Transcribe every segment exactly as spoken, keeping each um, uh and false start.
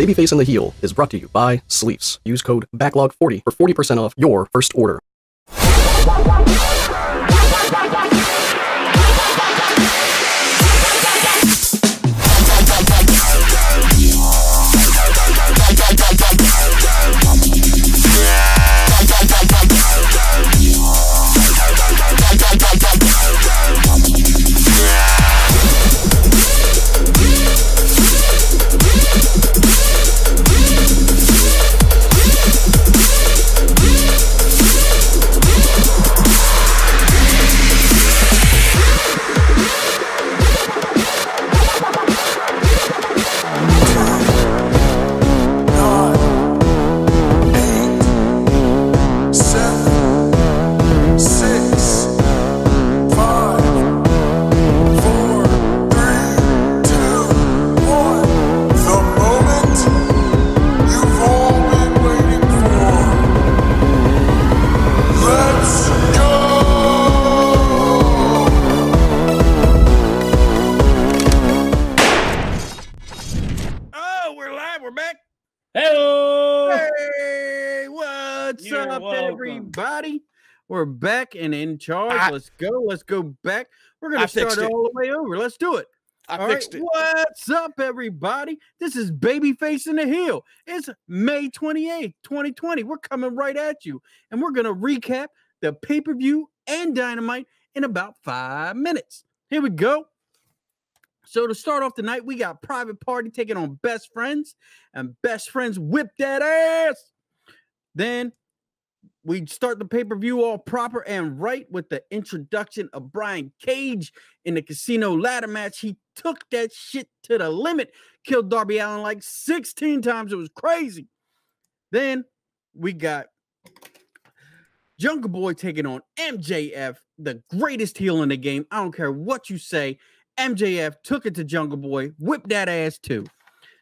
Babyface and the Heel is brought to you by Sleeps. Use code backlog forty for forty percent off your first order. We're back and in charge. I, let's go. Let's go back. We're going to start it all the way over. Let's do it. I all fixed right. it. What's up, everybody? This is Babyface and the Heel. It's May twenty-eighth, twenty twenty. We're coming right at you. And we're going to recap the pay-per-view and Dynamite in about five minutes. Here we go. So to start off tonight, we got Private Party taking on Best Friends. And Best Friends whipped that ass. Then we start the pay-per-view all proper and right with the introduction of Brian Cage in the casino ladder match. He took that shit to the limit. Killed Darby Allin like sixteen times. It was crazy. Then we got Jungle Boy taking on M J F, the greatest heel in the game. I don't care what you say. M J F took it to Jungle Boy. Whipped that ass too.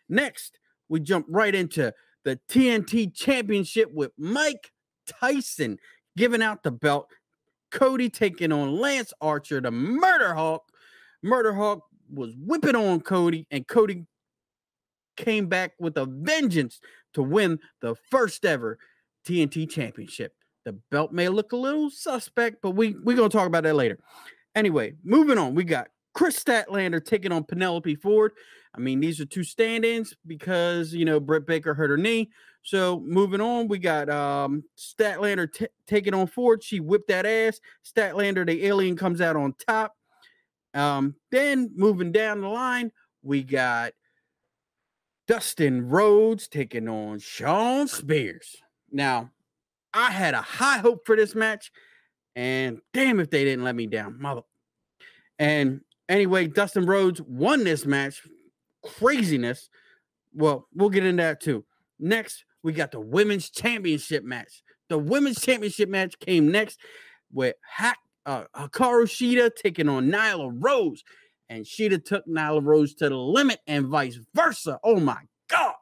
Next, we jump right into the T N T Championship with Mike Tyson giving out the belt. Cody taking on Lance Archer, the Murder Hawk. Murder Hawk was whipping on Cody, and Cody came back with a vengeance to win the first ever T N T Championship. The belt may look a little suspect, but we, we're going to talk about that later. Anyway, moving on, we got Chris Statlander taking on Penelope Ford. I mean, these are two stand-ins because, you know, Britt Baker hurt her knee. So, moving on, we got um, Statlander t- taking on Ford. She whipped that ass. Statlander, the alien, comes out on top. Um, then, moving down the line, we got Dustin Rhodes taking on Shawn Spears. Now, I had a high hope for this match, and damn if they didn't let me down. Mother. And anyway, Dustin Rhodes won this match. Craziness. Well, we'll get into that, too. Next, we got the women's championship match. The women's championship match came next with ha- uh, Hikaru Shida taking on Nyla Rose. And Shida took Nyla Rose to the limit and vice versa. Oh, my God.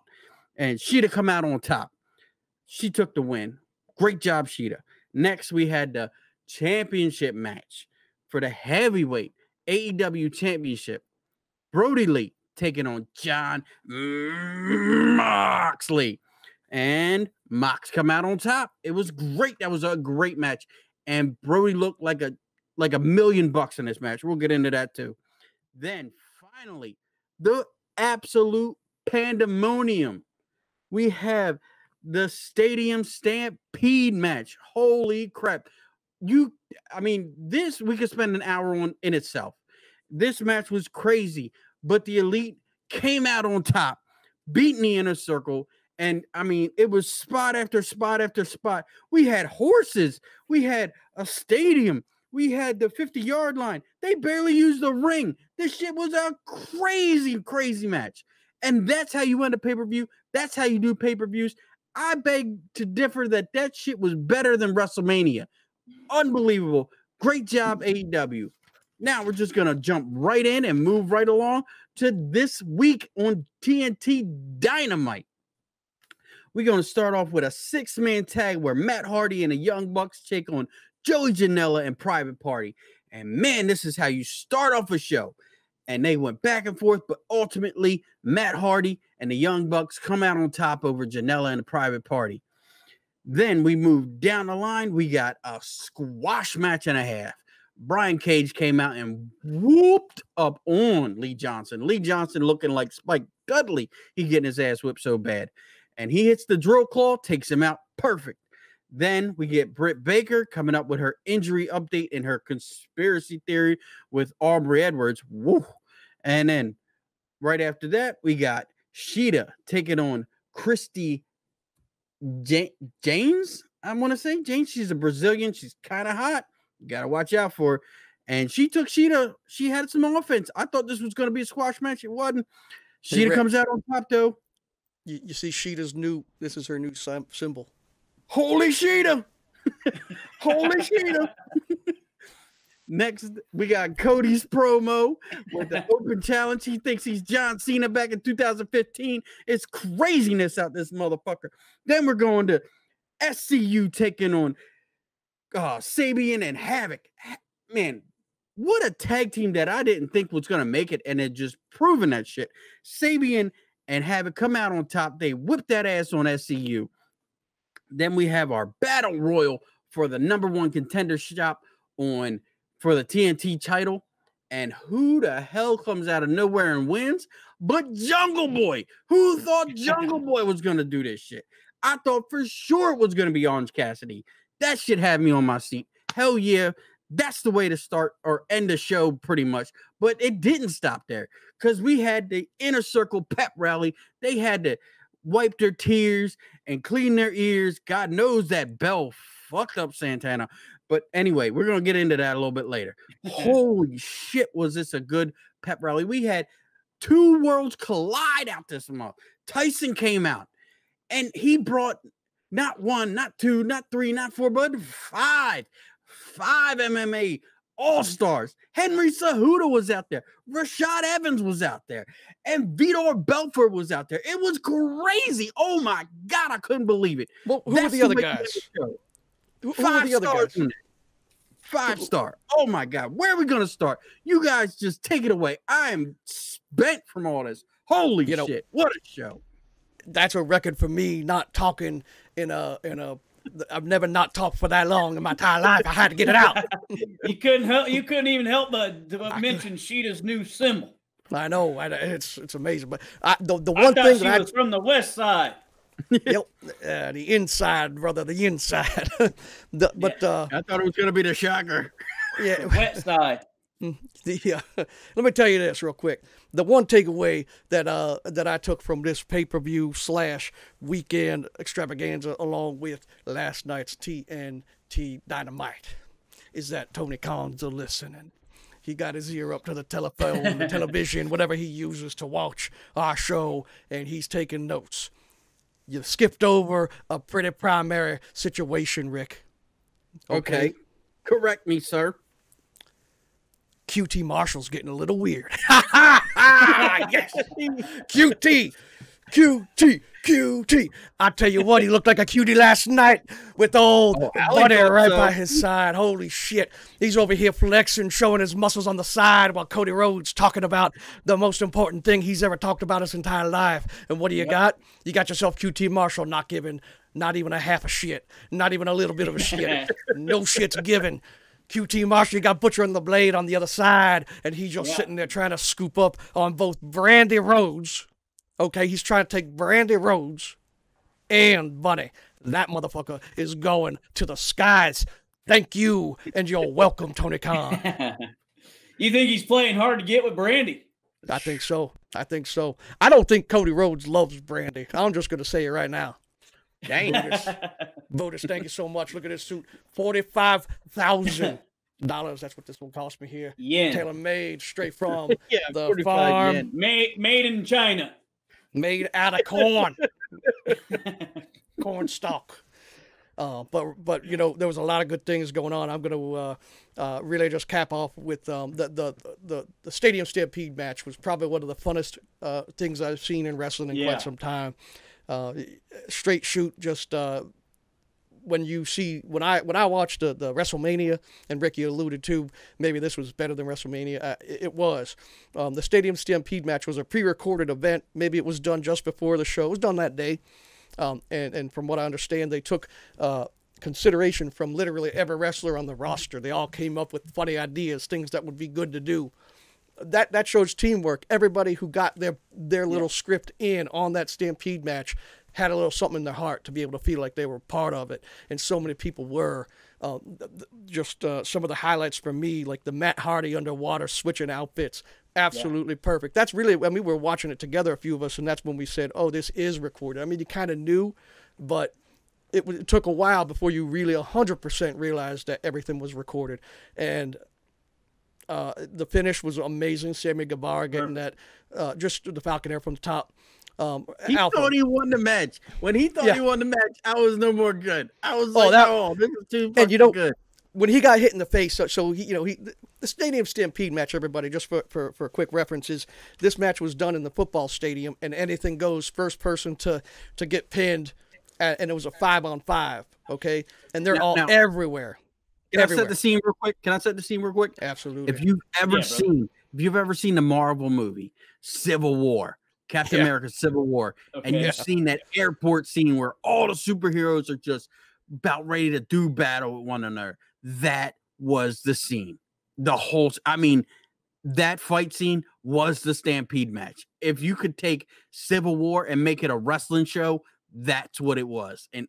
And Shida come out on top. She took the win. Great job, Shida. Next, we had the championship match for the heavyweight A E W championship. Brody Lee taking on John Moxley. And Mox come out on top. It was great. That was a great match. And Brody looked like a like a million bucks in this match. We'll get into that too. Then finally, the absolute pandemonium. We have the Stadium Stampede match. Holy crap. You, I mean, this we could spend an hour on in itself. This match was crazy. But the Elite came out on top, beating the Inner Circle. And, I mean, it was spot after spot after spot. We had horses. We had a stadium. We had the fifty-yard line. They barely used the ring. This shit was a crazy, crazy match. And that's how you end a pay-per-view. That's how you do pay-per-views. I beg to differ that that shit was better than WrestleMania. Unbelievable. Great job, A E W. Now we're just going to jump right in and move right along to this week on T N T Dynamite. We're going to start off with a six-man tag where Matt Hardy and the Young Bucks take on Joey Janela and Private Party. And man, this is how you start off a show. and they went back and forth, but ultimately Matt Hardy and the Young Bucks come out on top over Janela and the Private Party. Then we moved down the line. We got a squash match and a half. Brian Cage came out and whooped up on Lee Johnson. Lee Johnson looking like Spike Dudley. He getting his ass whipped so bad. And he hits the drill claw, takes him out. Perfect. Then we get Britt Baker coming up with her injury update and her conspiracy theory with Aubrey Edwards. Woo. And then right after that, we got Shida taking on Christy J James. I want to say James. She's a Brazilian. She's kind of hot. You got to watch out for her. And she took Shida. She had some offense. I thought this was going to be a squash match. It wasn't. Shida hey, comes out on top, though. You, you see Shida's new. This is her new symbol. Holy Shida. Holy Shida. Next, we got Cody's promo with the open challenge. He thinks he's John Cena back in two thousand fifteen. It's craziness out this motherfucker. Then we're going to S C U taking on uh, Sabian and Havoc. Man, what a tag team that I didn't think was going to make it, and it just proven that shit. Sabian and Havoc come out on top. They whip that ass on S C U. Then we have our battle royal for the number one contender shop on for the T N T title. And who the hell comes out of nowhere and wins? But Jungle Boy. Who thought Jungle Boy was going to do this shit? I thought for sure it was going to be Orange Cassidy. That shit had me on my seat. Hell yeah. That's the way to start or end the show pretty much. But it didn't stop there because we had the Inner Circle pep rally. They had to wipe their tears and clean their ears. God knows that bell fucked up Santana. But anyway, we're going to get into that a little bit later. Holy shit, was this a good pep rally. We had two worlds collide out this month. Tyson came out, and he brought not one, not two, not three, not four, but five. Five M M A all-stars. Henry Cejudo was out there. Rashad Evans was out there. And Vitor Belfort was out there. It was crazy. Oh, my God, I couldn't believe it. Well, who were the other guys? Who Five stars. Five star. Oh my God. Where are we gonna start? You guys just take it away. I am spent from all this. Holy you shit! Know, what a show. That's a record for me. Not talking in a in a. I've never not talked for that long in my entire life. I had to get it out. You couldn't help. You couldn't even help but to mention Sheeta's new symbol. I know. I, it's it's amazing. But I, the the one I thing she that was I, from the West Side. Yep, uh, the inside, brother, the inside. the, but yeah. uh, I thought it was gonna be the shocker. Yeah, the wet side. The, uh, let me tell you this real quick. The one takeaway that uh that I took from this pay per view slash weekend extravaganza, along with last night's T N T Dynamite, is that Tony Khan's a listening. He got his ear up to the telephone, the television, whatever he uses to watch our show, and he's taking notes. You skipped over a pretty primary situation, Rick. Okay. Okay. Correct me, sir. Q T Marshall's getting a little weird. Yes. Q T. Q T. Q T. I tell you what, he looked like a cutie last night with old oh, Bunny right so. by his side. Holy shit. He's over here flexing, showing his muscles on the side while Cody Rhodes talking about the most important thing he's ever talked about his entire life. And what do you yep. got? You got yourself Q T Marshall not giving, not even a half a shit, not even a little bit of a shit. No shit's given. Q T Marshall, you got Butcher and the Blade on the other side, and he's just yeah. sitting there trying to scoop up on both Brandy Rhodes. Okay, he's trying to take Brandy Rhodes and Bunny. That motherfucker is going to the skies. Thank you, and you're welcome, Tony Khan. You think he's playing hard to get with Brandy? I think so. I think so. I don't think Cody Rhodes loves Brandy. I'm just going to say it right now. Dang. Voters, Voters, thank you so much. Look at this suit. forty-five thousand dollars. That's what this one cost me here. Yeah. Tailor-made straight from yeah, the farm. Yen. Made, made in China. Made out of corn, corn stalk. Uh, but but you know there was a lot of good things going on. I'm gonna uh, uh, really just cap off with um, the, the the the Stadium Stampede match was probably one of the funnest uh, things I've seen in wrestling in yeah. quite some time. Uh, straight shoot, just uh, when you see, when I when I watched the, the WrestleMania, and Ricky alluded to, maybe this was better than WrestleMania, uh, it, it was. Um, the Stadium Stampede match was a pre-recorded event. Maybe it was done just before the show. It was done that day. Um, and, and from what I understand, they took uh, consideration from literally every wrestler on the roster. They all came up with funny ideas, things that would be good to do. That that shows teamwork. Everybody who got their their little yeah. script in on that Stampede match had a little something in their heart to be able to feel like they were part of it. And so many people were. Uh, just uh, some of the highlights for me, like the Matt Hardy underwater switching outfits. Absolutely yeah. perfect. That's really, I mean, we were watching it together, a few of us, and that's when we said, oh, this is recorded. I mean, you kind of knew, but it, it took a while before you really one hundred percent realized that everything was recorded. And uh, the finish was amazing. Sammy Guevara getting that, uh, just the Falcon Air from the top. Um, he Alpha. thought he won the match. When he thought yeah. he won the match, I was no more good. I was oh, like, that, oh, this is too and you know, good. When he got hit in the face, so, so he, you know, he the Stadium Stampede match, everybody, just for, for, for quick references, this match was done in the football stadium, and anything goes, first person to, to get pinned, at, and it was a five on five, okay? And they're now, all now, everywhere. Can everywhere. I set the scene real quick? Can I set the scene real quick? Absolutely. If you've ever yeah, seen, if you've ever seen the Marvel movie, Civil War, Captain yeah. America Civil War, okay. and you've yeah. seen that airport scene where all the superheroes are just about ready to do battle with one another. That was the scene. The whole, I mean, that fight scene was the Stampede match. If you could take Civil War and make it a wrestling show, that's what it was. And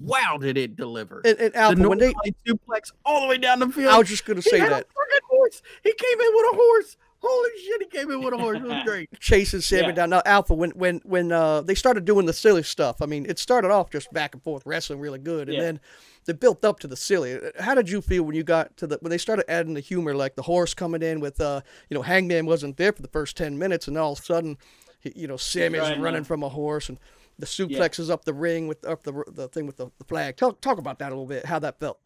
wow, did it deliver. And, and Alpha, the when they suplex all the way down the field. I was just going to say that. He had a freaking horse. He came in with a horse. Holy shit, he came in with a horse. It was great. Chasing Sammy yeah. down. Now, Alpha, when when when uh, they started doing the silly stuff, I mean, it started off just back and forth wrestling really good, and yeah. then they built up to the silly. How did you feel when you got to the when they started adding the humor, like the horse coming in with uh, you know, Hangman wasn't there for the first ten minutes, and all of a sudden, you know, Sammy's right, running man. from a horse, and the suplexes yeah. up the ring with up the the thing with the, the flag. Talk talk about that a little bit. How that felt.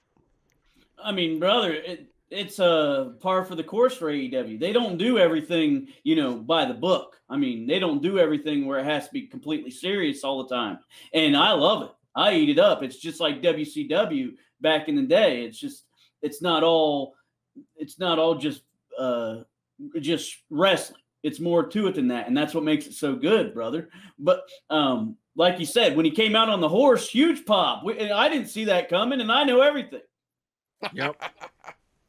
I mean, brother. It... It's a par for the course for A E W. They don't do everything, you know, by the book. I mean, they don't do everything where it has to be completely serious all the time. And I love it. I eat it up. It's just like W C W back in the day. It's just, it's not all, it's not all just, uh, just wrestling. It's more to it than that. And that's what makes it so good, brother. But, um, like you said, when he came out on the horse, huge pop. We, and I didn't see that coming, and I know everything. Yep.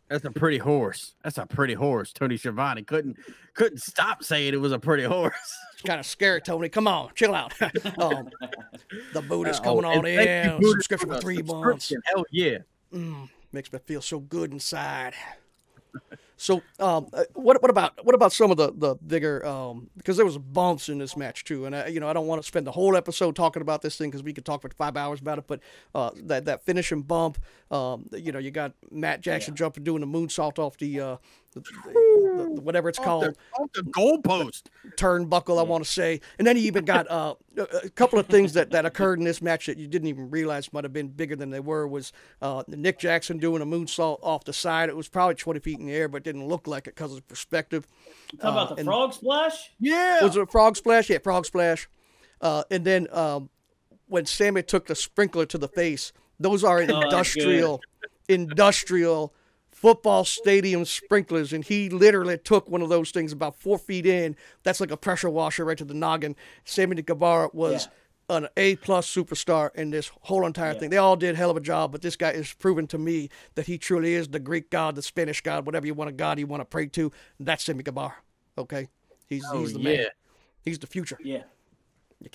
That's a pretty horse. That's a pretty horse. Tony Schiavone couldn't couldn't stop saying it was a pretty horse. It's kind of scary, Tony. Come on, chill out. Um, the boot is going on in. Subscription for three months. Hell yeah. Mm, makes me feel so good inside. So, um, what what about what about some of the the bigger um, because there was bumps in this match too, and I, you know I don't want to spend the whole episode talking about this thing because we could talk for five hours about it, but uh, that that finishing bump, um, you know you got Matt Jackson yeah. jumping doing the moonsault off the, uh, the, the, the, the whatever it's off called the, off the goalpost turnbuckle, I want to say, and then he even got uh, a couple of things that that occurred in this match that you didn't even realize might have been bigger than they were was uh, Nick Jackson doing a moonsault off the side. It was probably twenty feet in the air, but didn't look like it because of perspective. How uh, about the frog splash? Yeah. Was it a frog splash? Yeah, frog splash. Uh, and then um, when Sammy took the sprinkler to the face, those are industrial, oh, industrial football stadium sprinklers. And he literally took one of those things about four feet in. That's like a pressure washer right to the noggin. Sammy Guevara was yeah. an A plus superstar in this whole entire yeah. thing. They all did a hell of a job, but this guy is proving to me that he truly is the Greek god, the Spanish god, whatever you want to god you want to pray to. That's Sammy Guevara. Okay, he's oh, he's the yeah. man. He's the future. Yeah,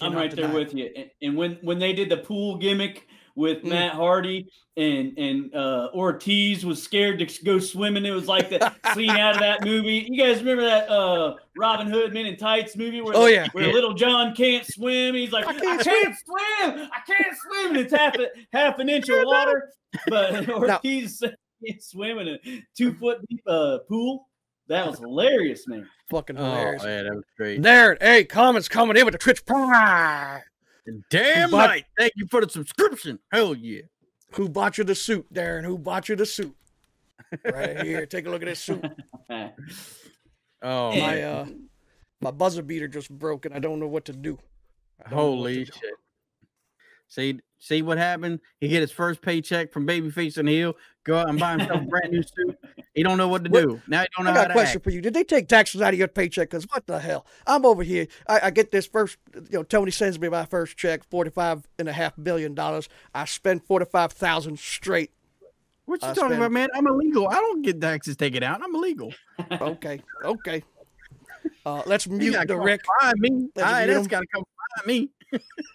I'm right there with you. And, and when when they did the pool gimmick with mm. Matt Hardy and and uh, Ortiz was scared to go swimming. It was like the scene out of that movie. You guys remember that uh, Robin Hood Men in Tights movie where, oh, yeah. where yeah. Little John can't swim. He's like, I can't, I can't swim. swim. I can't swim. And it's half, a, half an inch of water. But Ortiz can't swim in a two-foot deep uh, pool. That was hilarious, man. Fucking hilarious. Oh, man, that was great. There, hey, comments coming in with the Twitch prime. Damn bought, right. Thank you for the subscription. Hell yeah. Who bought you the suit, Darren? Who bought you the suit? Right here. Take a look at this suit. Oh, my, uh, my buzzer beater just broke, and I don't know what to do. Holy shit. See, see what happened? He get his first paycheck from Babyface and Heel. Go out and buy himself a brand new suit. He don't know what to do. Now he don't know how to act. I got a question for you. Did they take taxes out of your paycheck? Because what the hell? I'm over here. I, I get this first, you know, Tony sends me my first check, forty-five and a half billion dollars. I spend forty-five thousand dollars straight. What you I talking spend... about, man? I'm illegal. I don't get taxes taken out. I'm illegal. Okay. Okay. Uh, let's mute the Rick. Me. Right, that's got to come find me.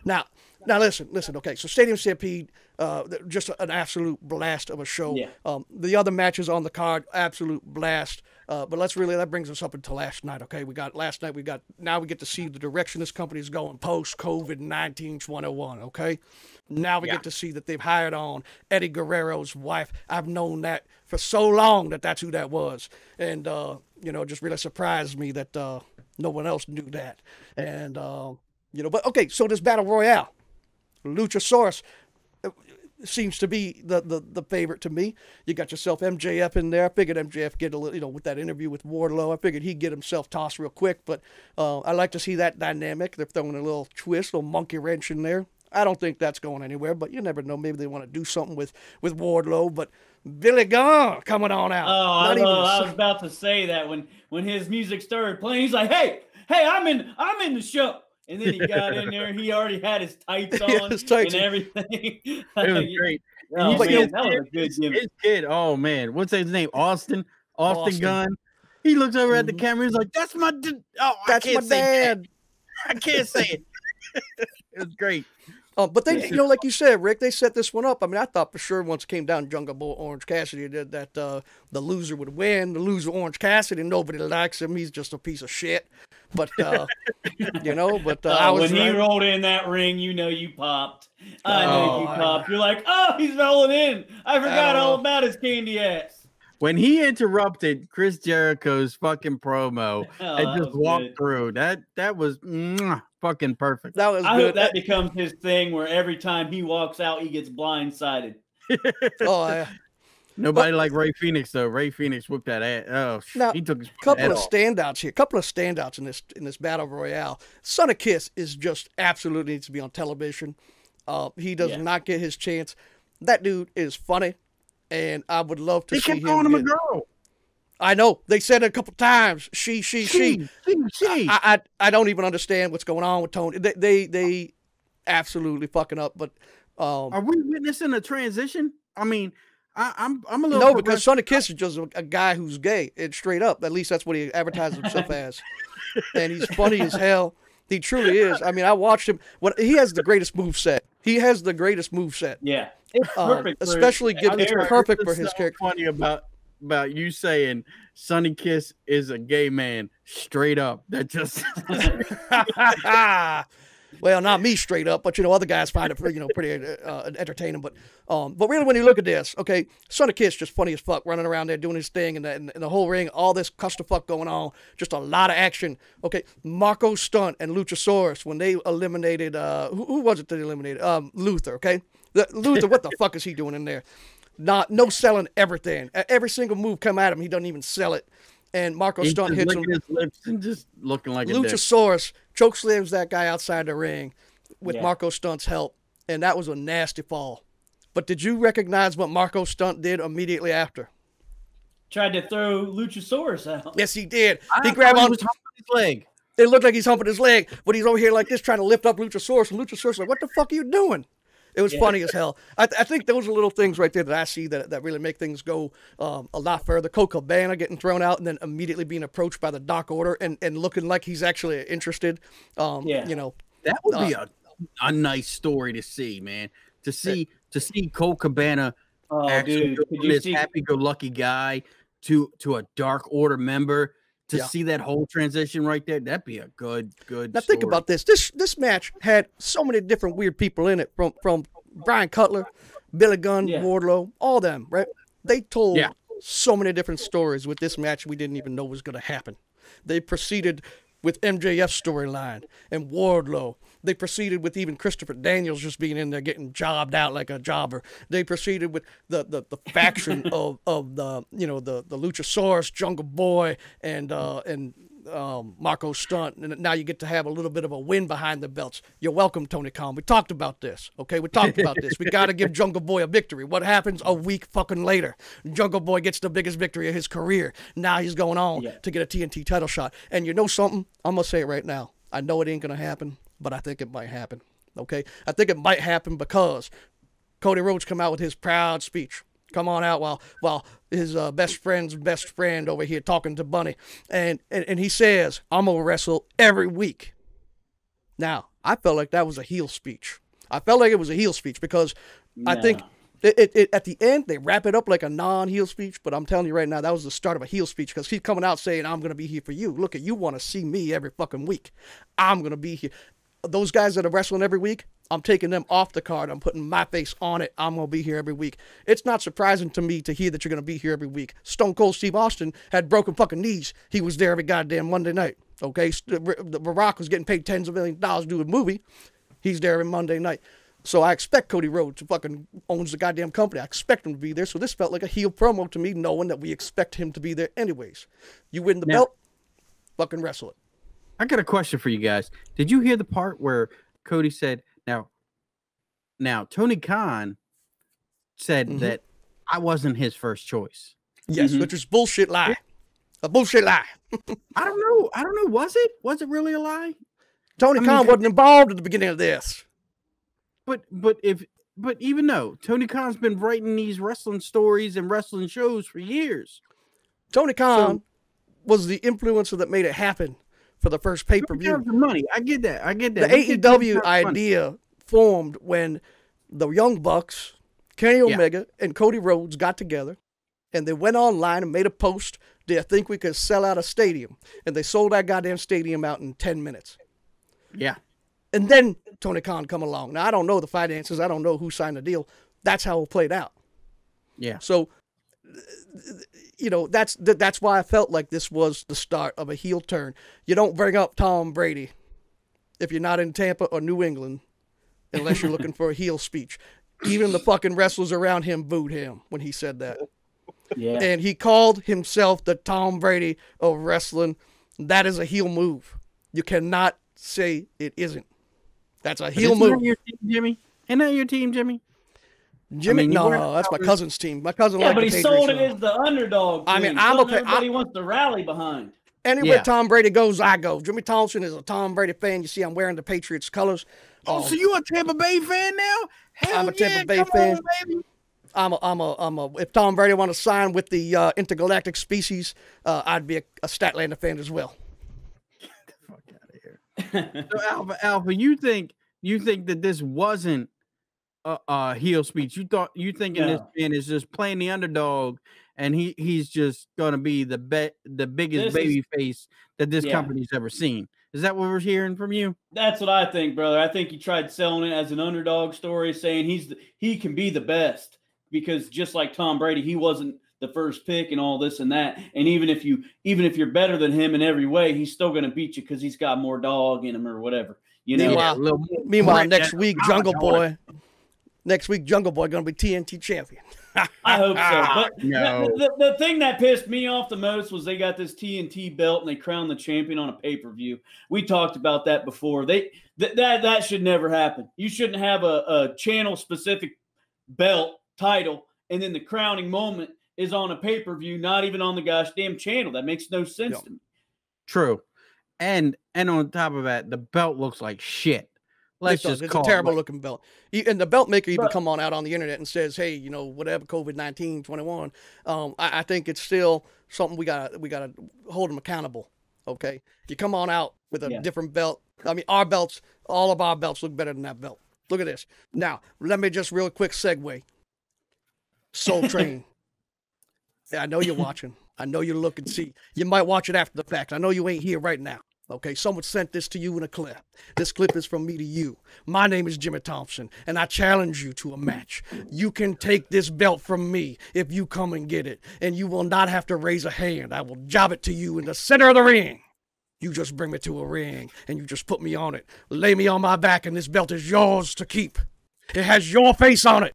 Now, now listen, listen. Okay, so Stadium Stampede, uh, just an absolute blast of a show. Yeah. Um, the other matches on the card, absolute blast. Uh, but let's really, that brings us up until last night. Okay, we got last night. We got now we get to see the direction this company is going post COVID nineteen twenty-one. Okay, now we yeah. get to see that they've hired on Eddie Guerrero's wife. I've known that for so long that that's who that was, and uh, you know, just really surprised me that uh, no one else knew that, and. Uh, You know, but okay, so this Battle Royale, Luchasaurus seems to be the, the, the favorite to me. You got yourself M J F in there. I figured M J F get a little, you know, with that interview with Wardlow, I figured he'd get himself tossed real quick, but uh, I like to see that dynamic. They're throwing a little twist, a little monkey wrench in there. I don't think that's going anywhere, but you never know. Maybe they want to do something with, with Wardlow, but Billy Gunn coming on out. Oh, I, know. I was about to say that when, when his music started playing, he's like, hey, hey, I'm in, I'm in the show. And then he got in there. He already had his tights on his tights and everything. It was great. Oh, man, his, that was a good gimmick. His kid, oh, man. What's his name? Austin. Austin, Austin. Gunn. He looks over at the camera. He's like, that's my oh, that's I can't my say dad. That. I can't say it. It was great. Um, but they, you know, like you said, Rick, they set this one up. I mean, I thought for sure once it came down Jungle Boy, Orange Cassidy, did that uh, the loser would win. The loser, Orange Cassidy, nobody likes him. He's just a piece of shit. But, uh, you know, but uh, uh, I was when right. he rolled in that ring, you know, you popped. I know oh, you popped. You're like, oh, he's rolling in. I forgot I all about his candy ass. When he interrupted Chris Jericho's fucking promo oh, and just walked good. through, that that was mwah, fucking perfect. That was I good. hope that becomes his thing where every time he walks out, he gets blindsided. oh, yeah. Nobody but, like Ray Phoenix though. Ray Phoenix whooped that ass. Oh, now, he took his couple of off. standouts here. Couple of standouts in this in this Battle Royale. Son of Kiss is just absolutely needs to be on television. Uh, he does yeah. not get his chance. That dude is funny, and I would love to they see him. They kept calling him a girl. I know they said it a couple times. She, she, she, she. she. I, I, I don't even understand what's going on with Tony. They, they, they absolutely fucking up. But um, are we witnessing a transition? I mean. I, I'm I'm a little no because Sonny Kiss is just a, a guy who's gay and straight up. At least that's what he advertises himself as, and he's funny as hell. He truly is. I mean, I watched him. When he has the greatest move set. He has the greatest move set. Yeah, it's um, perfect. Especially given it's perfect for his so character. Funny about about you saying Sonny Kiss is a gay man straight up. That just. Well, not me straight up, but, you know, other guys find it pretty, you know, pretty uh, entertaining. But um, but really, when you look at this, okay, Son of Kiss just funny as fuck, running around there doing his thing and the, and the whole ring, all this custom fuck going on, just a lot of action. Okay, Marco Stunt and Luchasaurus, when they eliminated, uh, who, who was it that eliminated? Um, Luther, okay? The, Luther, what the fuck is he doing in there? Not, no selling everything. Every single move come at him, he doesn't even sell it. And Marco He's Stunt hits him. His lips and just looking like Luchasaurus chokeslams that guy outside the ring with yeah. Marco Stunt's help, and that was a nasty fall. But did you recognize what Marco Stunt did immediately after? Tried to throw Luchasaurus out. Yes, he did. I he grabbed on his leg. It looked like he's humping his leg, but he's over here like this trying to lift up Luchasaurus, and Luchasaurus like, "What the fuck are you doing?" It was yeah. funny as hell. I, th I think those are little things right there that I see that, that really make things go um, a lot further. Colt Cabana getting thrown out and then immediately being approached by the Dark Order and, and looking like he's actually interested. Um, yeah. You know, that would uh, be a, a nice story to see, man. To see that, to see Colt Cabana oh, actually this happy-go-lucky guy to to a Dark Order member. To yeah. see that whole transition right there, that'd be a good, good. Now story. Think about this. This this match had so many different weird people in it, from from Brian Cutler, Billy Gunn, yeah. Wardlow, all them, right? They told yeah. so many different stories with this match we didn't even know was going to happen. They proceeded with M J F's storyline and Wardlow. They proceeded with even Christopher Daniels just being in there getting jobbed out like a jobber. They proceeded with the the, the faction of of the you know the the Luchasaurus, Jungle Boy, and uh, and um, Marco Stunt, and now you get to have a little bit of a win behind the belts. You're welcome, Tony Khan. We talked about this, okay? We talked about this. We got to give Jungle Boy a victory. What happens a week fucking later? Jungle Boy gets the biggest victory of his career. Now he's going on yeah. to get a T N T title shot. And you know something? I'm going to say it right now. I know it ain't going to happen, but I think it might happen, okay? I think it might happen because Cody Rhodes come out with his proud speech. Come on out while while his uh, best friend's best friend over here talking to Bunny. And, and, and he says, I'm going to wrestle every week. Now, I felt like that was a heel speech. I felt like it was a heel speech because no. I think it, it, it, at the end, they wrap it up like a non-heel speech. But I'm telling you right now, that was the start of a heel speech because he's coming out saying, I'm going to be here for you. Look, you want to see me every fucking week. I'm going to be here. Those guys that are wrestling every week, I'm taking them off the card. I'm putting my face on it. I'm going to be here every week. It's not surprising to me to hear that you're going to be here every week. Stone Cold Steve Austin had broken fucking knees. He was there every goddamn Monday night. Okay? Barack was getting paid tens of millions of dollars to do a movie. He's there every Monday night. So I expect Cody Rhodes, who fucking owns the goddamn company, I expect him to be there. So this felt like a heel promo to me, knowing that we expect him to be there anyways. You win the now, belt, fucking wrestle it. I got a question for you guys. Did you hear the part where Cody said, Now, now Tony Khan said mm-hmm. that I wasn't his first choice. Yes, mm-hmm. which was bullshit lie. A bullshit lie. I don't know. I don't know. Was it? Was it really a lie? Tony I Khan mean, wasn't involved at the beginning of this. But but if but even though Tony Khan's been writing these wrestling stories and wrestling shows for years, Tony Khan so, was the influencer that made it happen. For the first pay-per-view. Money. I get that. I get that. The A E W idea money. formed when the Young Bucks, Kenny Omega, yeah. and Cody Rhodes got together, and they went online and made a post, "Do you think we could sell out a stadium?" And they sold that goddamn stadium out in ten minutes. Yeah. And then Tony Khan come along. Now, I don't know the finances. I don't know who signed the deal. That's how it played out. Yeah. So, you know, that's that's why I felt like this was the start of a heel turn. You don't bring up Tom Brady if you're not in Tampa or New England unless you're looking for a heel speech. Even the fucking wrestlers around him booed him when he said that. Yeah. And he called himself the Tom Brady of wrestling. That is a heel move. You cannot say it isn't. That's a heel move. Isn't that your team, Jimmy? Isn't that your team, Jimmy? Jimmy, I mean, no, no, that's my cousin's team. My cousin, yeah, but he sold it as the underdog. I mean, I'm okay. Everybody wants to rally behind. Anywhere yeah. Tom Brady goes, I go. Jimmy Thompson is a Tom Brady fan. You see, I'm wearing the Patriots colors. Oh, um, so you a Tampa Bay fan now? Hell I'm a Tampa yeah, Bay come fan. On, baby. I'm a, I'm a, I'm a. If Tom Brady want to sign with the uh, intergalactic species, uh, I'd be a, a Statlander fan as well. Get the fuck out of here. So, Alpha, Alpha, you think you think that this wasn't Uh, uh heel speech? You thought you thinking yeah. this man is just playing the underdog and he he's just gonna be the bet the biggest this baby is, face that this yeah. company's ever seen? Is that what we're hearing from you? That's what I think, brother. I think he tried selling it as an underdog story, saying he's the, he can be the best because just like Tom Brady, he wasn't the first pick and all this and that. And even if you even if you're better than him in every way, he's still gonna beat you because he's got more dog in him or whatever. You know. Meanwhile, little, meanwhile next week, Jungle Boy. Next week, Jungle Boy going to be T N T champion. I hope so. But no. the, the, the thing that pissed me off the most was they got this T N T belt and they crowned the champion on a pay-per-view. We talked about that before. They th that that should never happen. You shouldn't have a, a channel-specific belt title and then the crowning moment is on a pay-per-view, not even on the gosh damn channel. That makes no sense no. to me. True. And and on top of that, the belt looks like shit. Let's it's just a, a terrible-looking belt. And the belt maker even but, come on out on the internet and says, hey, you know, whatever, COVID nineteen, twenty-one, um, I, I think it's still something we got to we gotta hold them accountable, okay? You come on out with a yeah. different belt. I mean, our belts, all of our belts look better than that belt. Look at this. Now, let me just real quick segue. Soul Train. Yeah, I know you're watching. I know you're looking. See, you might watch it after the fact. I know you ain't here right now. Okay, someone sent this to you in a clip. This clip is from me to you. My name is Jimmy Thompson, and I challenge you to a match. You can take this belt from me if you come and get it, and you will not have to raise a hand. I will job it to you in the center of the ring. You just bring me to a ring, and you just put me on it. Lay me on my back, and this belt is yours to keep. It has your face on it.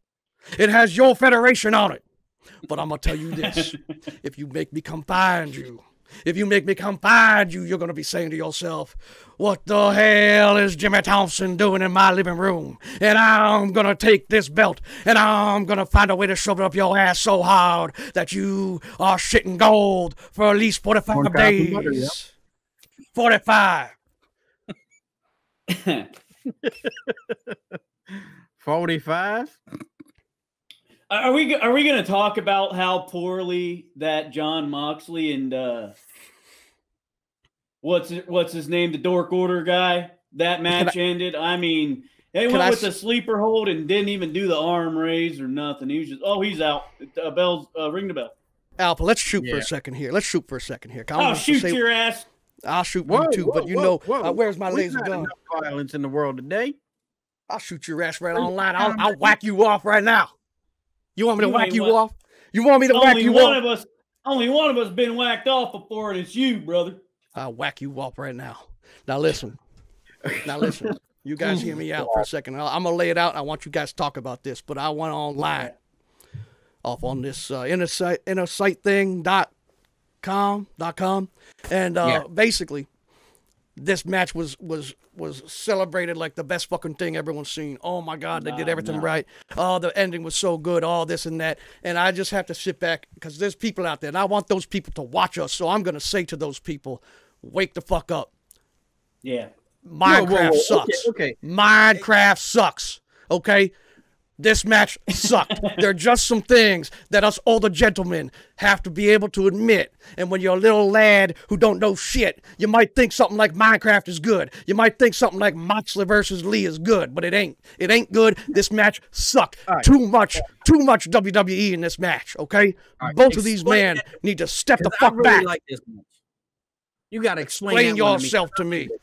It has your federation on it. But I'm going to tell you this. If you make me come find you, If you make me confide you, you're going to be saying to yourself, what the hell is Jimmy Thompson doing in my living room? And I'm going to take this belt, and I'm going to find a way to shove it up your ass so hard that you are shitting gold for at least forty-five days. Butter, yep. forty-five. forty-five? Are we are we going to talk about how poorly that John Moxley and uh, what's what's his name, the Dork Order guy, that match I, ended? I mean, they went I, with the sleeper hold and didn't even do the arm raise or nothing. He was just, oh, he's out. Uh, bells uh, ring the bell. Alpha, let's shoot yeah. for a second here. Let's shoot for a second here. I'll shoot say, your ass. I'll shoot whoa, you too, whoa, but you whoa, know, whoa. Uh, where's my We've laser gun? Enough violence in the world today. I'll shoot your ass right online. I'll, I'll whack you off right now. You want me to you whack you what? off? You want me to only whack you one off? Of us, only one of us been whacked off before, and it's you, brother. I'll whack you off right now. Now listen. Now listen. You guys hear me out for a second. I'm going to lay it out. I want you guys to talk about this, but I want online. Off on this uh, inner sight thing dot com. And uh, yeah. basically, this match was was... was celebrated like the best fucking thing everyone's seen. Oh my God, they nah, did everything nah. right. Oh, the ending was so good, all this and that. And I just have to sit back because there's people out there and I want those people to watch us. So I'm going to say to those people, wake the fuck up. Yeah. Minecraft whoa, whoa, whoa. sucks. Okay, okay. Minecraft sucks. Okay. This match sucked. There are just some things that us older gentlemen have to be able to admit. And when you're a little lad who don't know shit, you might think something like Minecraft is good. You might think something like Moxley versus Lee is good, but it ain't. It ain't good. This match sucked. Right. Too much, too much W W E in this match, okay? Right. Both Explain of these men that. need to step the fuck I really back. Like this match. You got to explain, explain yourself to me. to me.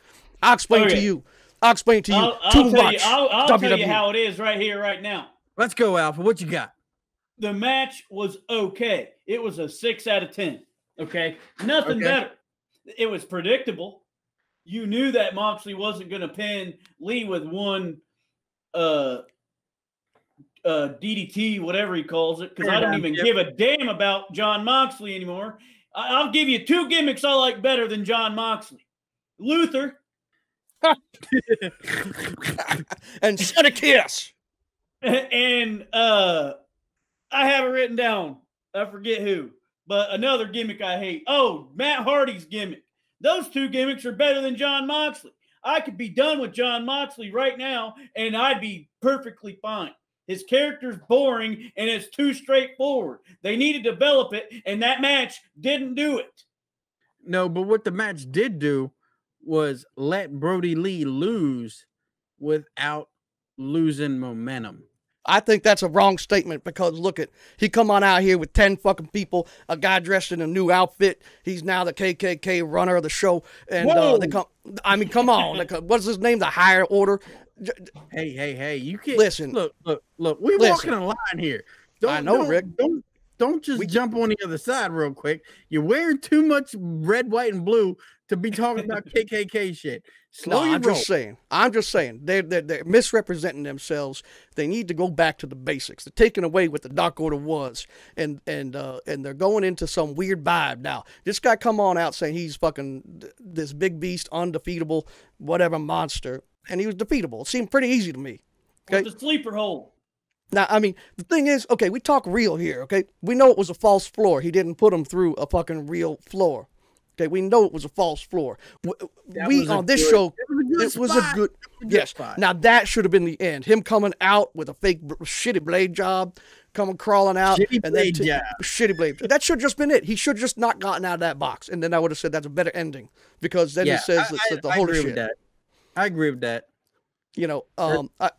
I'll explain okay. to you. I'll explain to you I'll, too I'll tell much. You, I'll, I'll W W E. Tell you how it is right here, right now. Let's go, Alpha. What you got? The match was okay. It was a six out of ten. Okay, nothing okay. better. It was predictable. You knew that Moxley wasn't going to pin Lee with one uh, uh, D D T, whatever he calls it, because yeah, I don't even yep. give a damn about John Moxley anymore. I I'll give you two gimmicks I like better than John Moxley. Luther. And son of kiss. And uh, I have it written down. I forget who, but another gimmick I hate. Oh, Matt Hardy's gimmick. Those two gimmicks are better than John Moxley. I could be done with John Moxley right now, and I'd be perfectly fine. His character's boring, and it's too straightforward. They need to develop it, and that match didn't do it. No, but what the match did do was let Brody Lee lose without losing momentum. I think that's a wrong statement because look at, he come on out here with ten fucking people, a guy dressed in a new outfit. He's now the K K K runner of the show. And uh, they come, I mean, come on. Like, what's his name? The Higher Order. Hey, hey, hey, you can't listen. Look, look, look, we're listen. walking a line here. Don't, I know, don't, Rick. Don't, don't just we, jump on the other side real quick. You're wearing too much red, white, and blue to be talking about K K K shit. Slow no, I'm roll. just saying. I'm just saying. They're, they're, they're misrepresenting themselves. They need to go back to the basics. They're taking away what the Dark Order was, and and uh, and they're going into some weird vibe now. This guy come on out saying he's fucking this big beast, undefeatable, whatever monster, and he was defeatable. It seemed pretty easy to me. Okay? With the sleeper hole. Now, I mean, the thing is, okay, we talk real here, okay? We know it was a false floor. He didn't put him through a fucking real floor. Okay, we know it was a false floor. We on this show, it was a good, yes. Now that should have been the end. Him coming out with a fake shitty blade job, coming crawling out, shitty and blade job. shitty blade. That should have just been it. He should have just not gotten out of that box, and then I would have said that's a better ending because then yeah, it says I, that the I, holy I agree shit. With that. I agree with that. You know, um, I,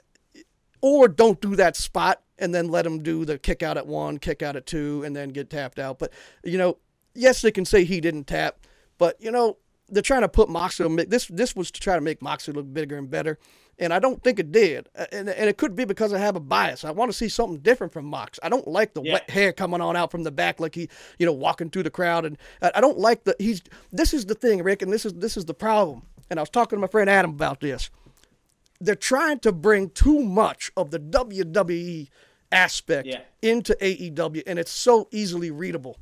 or don't do that spot and then let him do the kick out at one, kick out at two, and then get tapped out. But you know. Yes, they can say he didn't tap, but, you know, they're trying to put Moxley – this this was to try to make Moxley look bigger and better, and I don't think it did. And, and it could be because I have a bias. I want to see something different from Mox. I don't like the yeah. wet hair coming on out from the back like he, you know, walking through the crowd. And I don't like the – he's – this is the thing, Rick, and this is, this is the problem. And I was talking to my friend Adam about this. They're trying to bring too much of the W W E aspect yeah. into A E W, and it's so easily readable.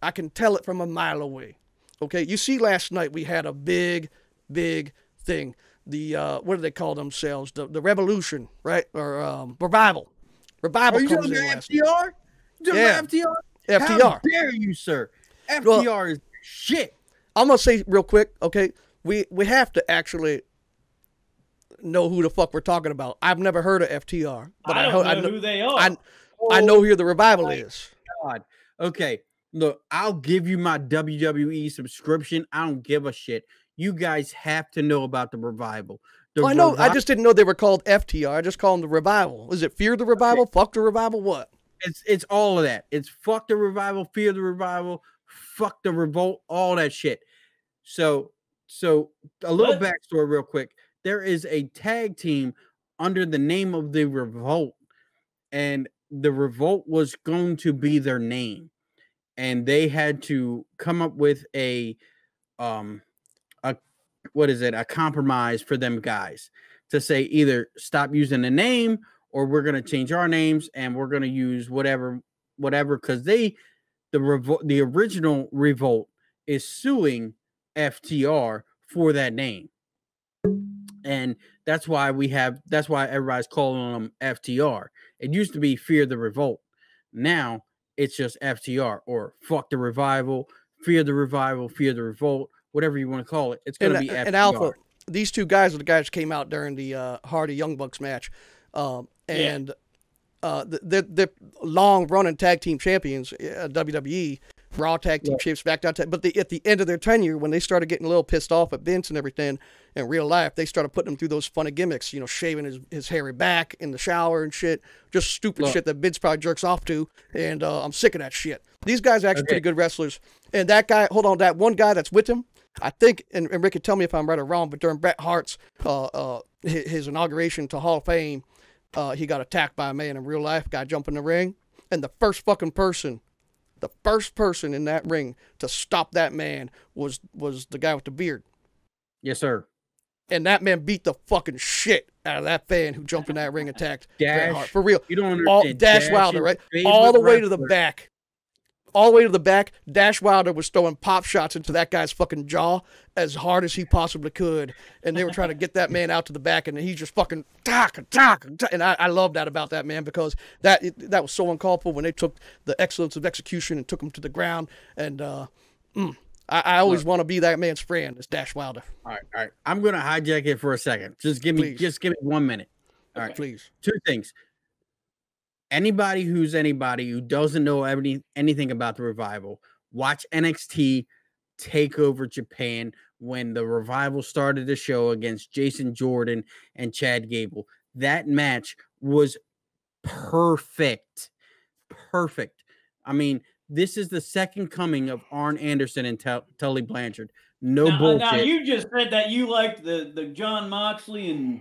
I can tell it from a mile away. Okay, you see last night we had a big, big thing. The, uh, what do they call themselves? The, the Revolution, right? Or um, Revival. Revival. Are you doing the F T R? Doing yeah. the F T R? F T R. How dare you, sir? F T R well, is shit. I'm going to say real quick, okay? We, we have to actually know who the fuck we're talking about. I've never heard of F T R. But I don't I, know I, who they are. I, oh, I know who the Revival is. God. Okay. Look, I'll give you my W W E subscription. I don't give a shit. You guys have to know about the Revival. The oh, I know. Revi I just didn't know they were called F T R. I just call them the Revival. Is it Fear the Revival? Okay. Fuck the Revival? What? It's it's all of that. It's fuck the Revival, Fear the Revival, fuck the Revolt, all that shit. So, so a little what? backstory real quick. There is a tag team under the name of the Revolt, and the Revolt was going to be their name. And they had to come up with a, um, a what is it? A compromise for them guys to say either stop using the name or we're gonna change our names and we're gonna use whatever, whatever. Because they, the revolt, the original Revolt is suing F T R for that name, and that's why we have. That's why everybody's calling them F T R. It used to be Fear the Revolt. Now it's just F T R or fuck the Revival, Fear the Revival, Fear the Revolt, whatever you want to call it. It's going to be F T R. And Alpha, these two guys are the guys that came out during the uh, Hardy Young Bucks match. Um, and yeah. uh, they're, they're long-running tag team champions, uh, W W E, Raw tag team yeah. champions, SmackDown. But they, at the end of their tenure, when they started getting a little pissed off at Vince and everything in real life, they started putting him through those funny gimmicks, you know, shaving his, his hairy back in the shower and shit. Just stupid Look. shit that Vince probably jerks off to. And uh, I'm sick of that shit. These guys are actually okay. pretty good wrestlers. And that guy, hold on, that one guy that's with him, I think, and, and Rick can tell me if I'm right or wrong, but during Bret Hart's, uh, uh, his, his inauguration to Hall of Fame, uh, he got attacked by a man in real life, guy jumped in the ring. And the first fucking person The first person in that ring to stop that man was was the guy with the beard. Yes, sir. And that man beat the fucking shit out of that fan who jumped in that ring, attacked Dash Hart. For real. You don't understand. All, Dash, Dash Wilder, right? All the way wrestler. to the back. All the way to the back. Dash Wilder was throwing pop shots into that guy's fucking jaw as hard as he possibly could. And they were trying to get that man out to the back, and he just fucking talk, talk, talk. And I, I love that about that man, because that it, that was so uncalled for when they took the excellence of execution and took him to the ground. And uh, mm, I, I always want to be that man's friend. It's Dash Wilder. All right, all right. I'm gonna hijack it for a second. Just give me, please. just give me one minute. All right, please. Two things. Anybody who's anybody who doesn't know any, anything about the Revival, watch N X T TakeOver Japan when the Revival started the show against Jason Jordan and Chad Gable. That match was perfect. Perfect. I mean, this is the second coming of Arn Anderson and T Tully Blanchard. No now, bullshit. Now, you just said that you liked the, the John Moxley and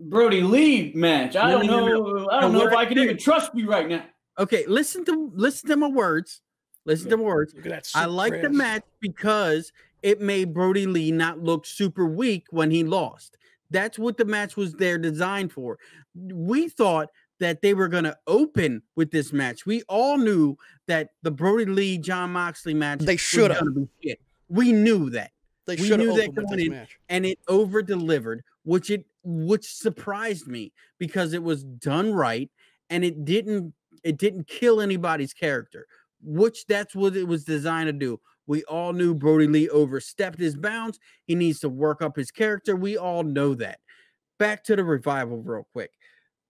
Brody Lee match. I don't know. I don't know if I can even trust you right now. Okay, listen to listen to my words. Listen to my words. I like the match because it made Brody Lee not look super weak when he lost. That's what the match was there designed for. We thought that they were going to open with this match. We all knew that the Brody Lee John Moxley match. They should have. We knew that. They should have opened with this match, and it over delivered, which it. Which surprised me because it was done right and it didn't it didn't kill anybody's character, which that's what it was designed to do. We all knew Brody Lee overstepped his bounds. He needs to work up his character. We all know that. Back to the Revival real quick.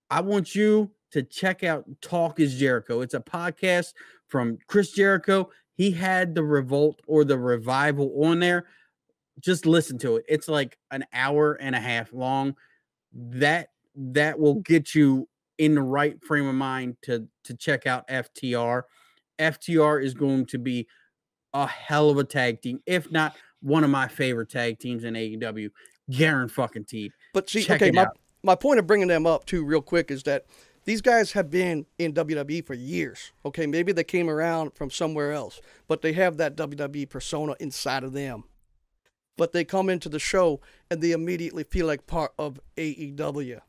I want you to check out Talk is Jericho. It's a podcast from Chris Jericho. He had the Revolt or the Revival on there. Just listen to it. It's like an hour and a half long. That that will get you in the right frame of mind to, to check out F T R. F T R is going to be a hell of a tag team, if not one of my favorite tag teams in A E W. Guaranteed fucking teed. But see, check okay, my, my point of bringing them up too real quick is that these guys have been in W W E for years. Okay, maybe they came around from somewhere else, but they have that W W E persona inside of them. But they come into the show and they immediately feel like part of A E W.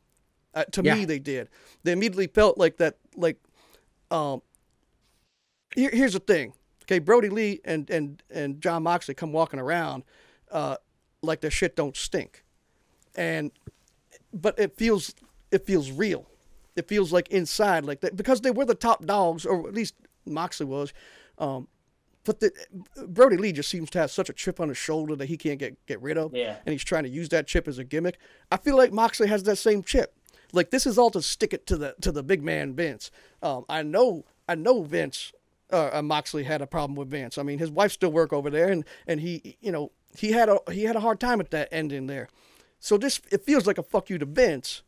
Uh, to yeah. me, they did. They immediately felt like that. Like, um, here, here's the thing. Okay, Brody Lee and and and John Moxley come walking around uh, like their shit don't stink, and but it feels it feels real. It feels like inside like that because they were the top dogs, or at least Moxley was. Um, but the, Brody Lee just seems to have such a chip on his shoulder that he can't get, get rid of. Yeah. And he's trying to use that chip as a gimmick. I feel like Moxley has that same chip. Like this is all to stick it to the to the big man Vince. Um, I know I know Vince uh, Moxley had a problem with Vince. I mean his wife still work over there, and and he you know he had a he had a hard time at that ending there. So this it feels like a fuck you to Vince,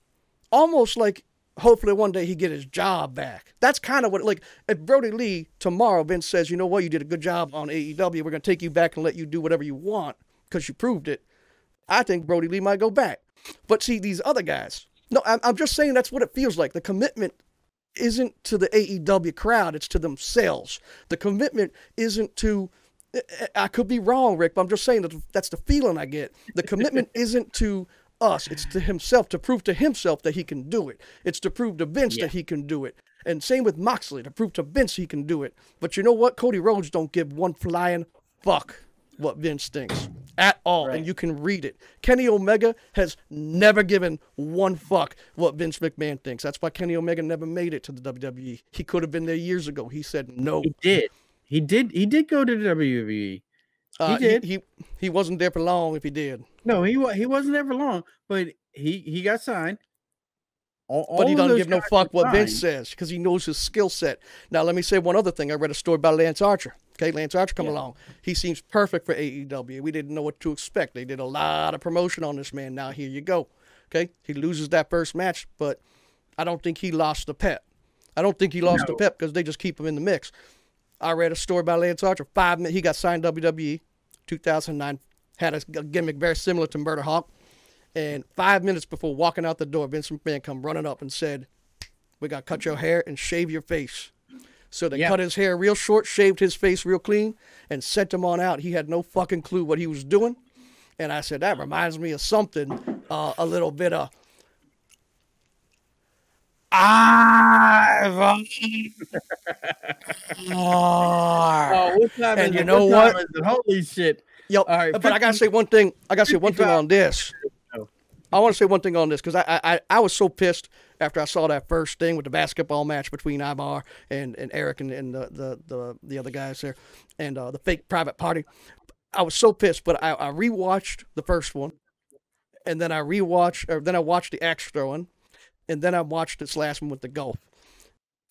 almost like. Hopefully one day he get his job back. That's kind of what, like, if Brody Lee tomorrow, Vince says, you know what, you did a good job on A E W. We're going to take you back and let you do whatever you want because you proved it. I think Brody Lee might go back. But see, these other guys, no, I'm, I'm just saying that's what it feels like. The commitment isn't to the A E W crowd. It's to themselves. The commitment isn't to, I could be wrong, Rick, but I'm just saying that that's the feeling I get. The commitment isn't to us, it's to himself, to prove to himself that he can do it. It's to prove to Vince yeah. that he can do it. And same with Moxley, to prove to Vince he can do it. But you know what? Cody Rhodes don't give one flying fuck what Vince thinks at all, right. And you can read it. Kenny Omega has never given one fuck what Vince McMahon thinks. That's why Kenny Omega never made it to the W W E. He could have been there years ago. He said no. He did. He did. He did go to the W W E. Uh, he did. He, he he wasn't there for long. If he did, no, he he wasn't there for long. But he he got signed. All, but he doesn't give no fuck what Vince says because he knows his skill set. Now let me say one other thing. I read a story about Lance Archer. Okay, Lance Archer come yeah. along. He seems perfect for A E W. We didn't know what to expect. They did a lot of promotion on this man. Now here you go. Okay, he loses that first match, but I don't think he lost the pep. I don't think he lost no. the pep because they just keep him in the mix. I read a story by Lance Archer. Five minutes, he got signed W W E, two thousand nine. Had a gimmick very similar to Murder Hawk. And five minutes before walking out the door, Vince McMahon come running up and said, "We got to cut your hair and shave your face." So they yeah. cut his hair real short, shaved his face real clean, and sent him on out. He had no fucking clue what he was doing. And I said, that reminds me of something, uh, a little bit of. I've oh, what time and is you it? know what? what? Holy shit! Yo, all right, but fifty, I gotta say one thing. I gotta say one thing on this. I want to say one thing on this because I, I I was so pissed after I saw that first thing with the basketball match between Ibar and and Eric and, and the, the the the other guys there, and uh, the fake private party. I was so pissed, but I, I rewatched the first one, and then I rewatched, or then I watched the axe throwing. And then I watched this last one with the golf.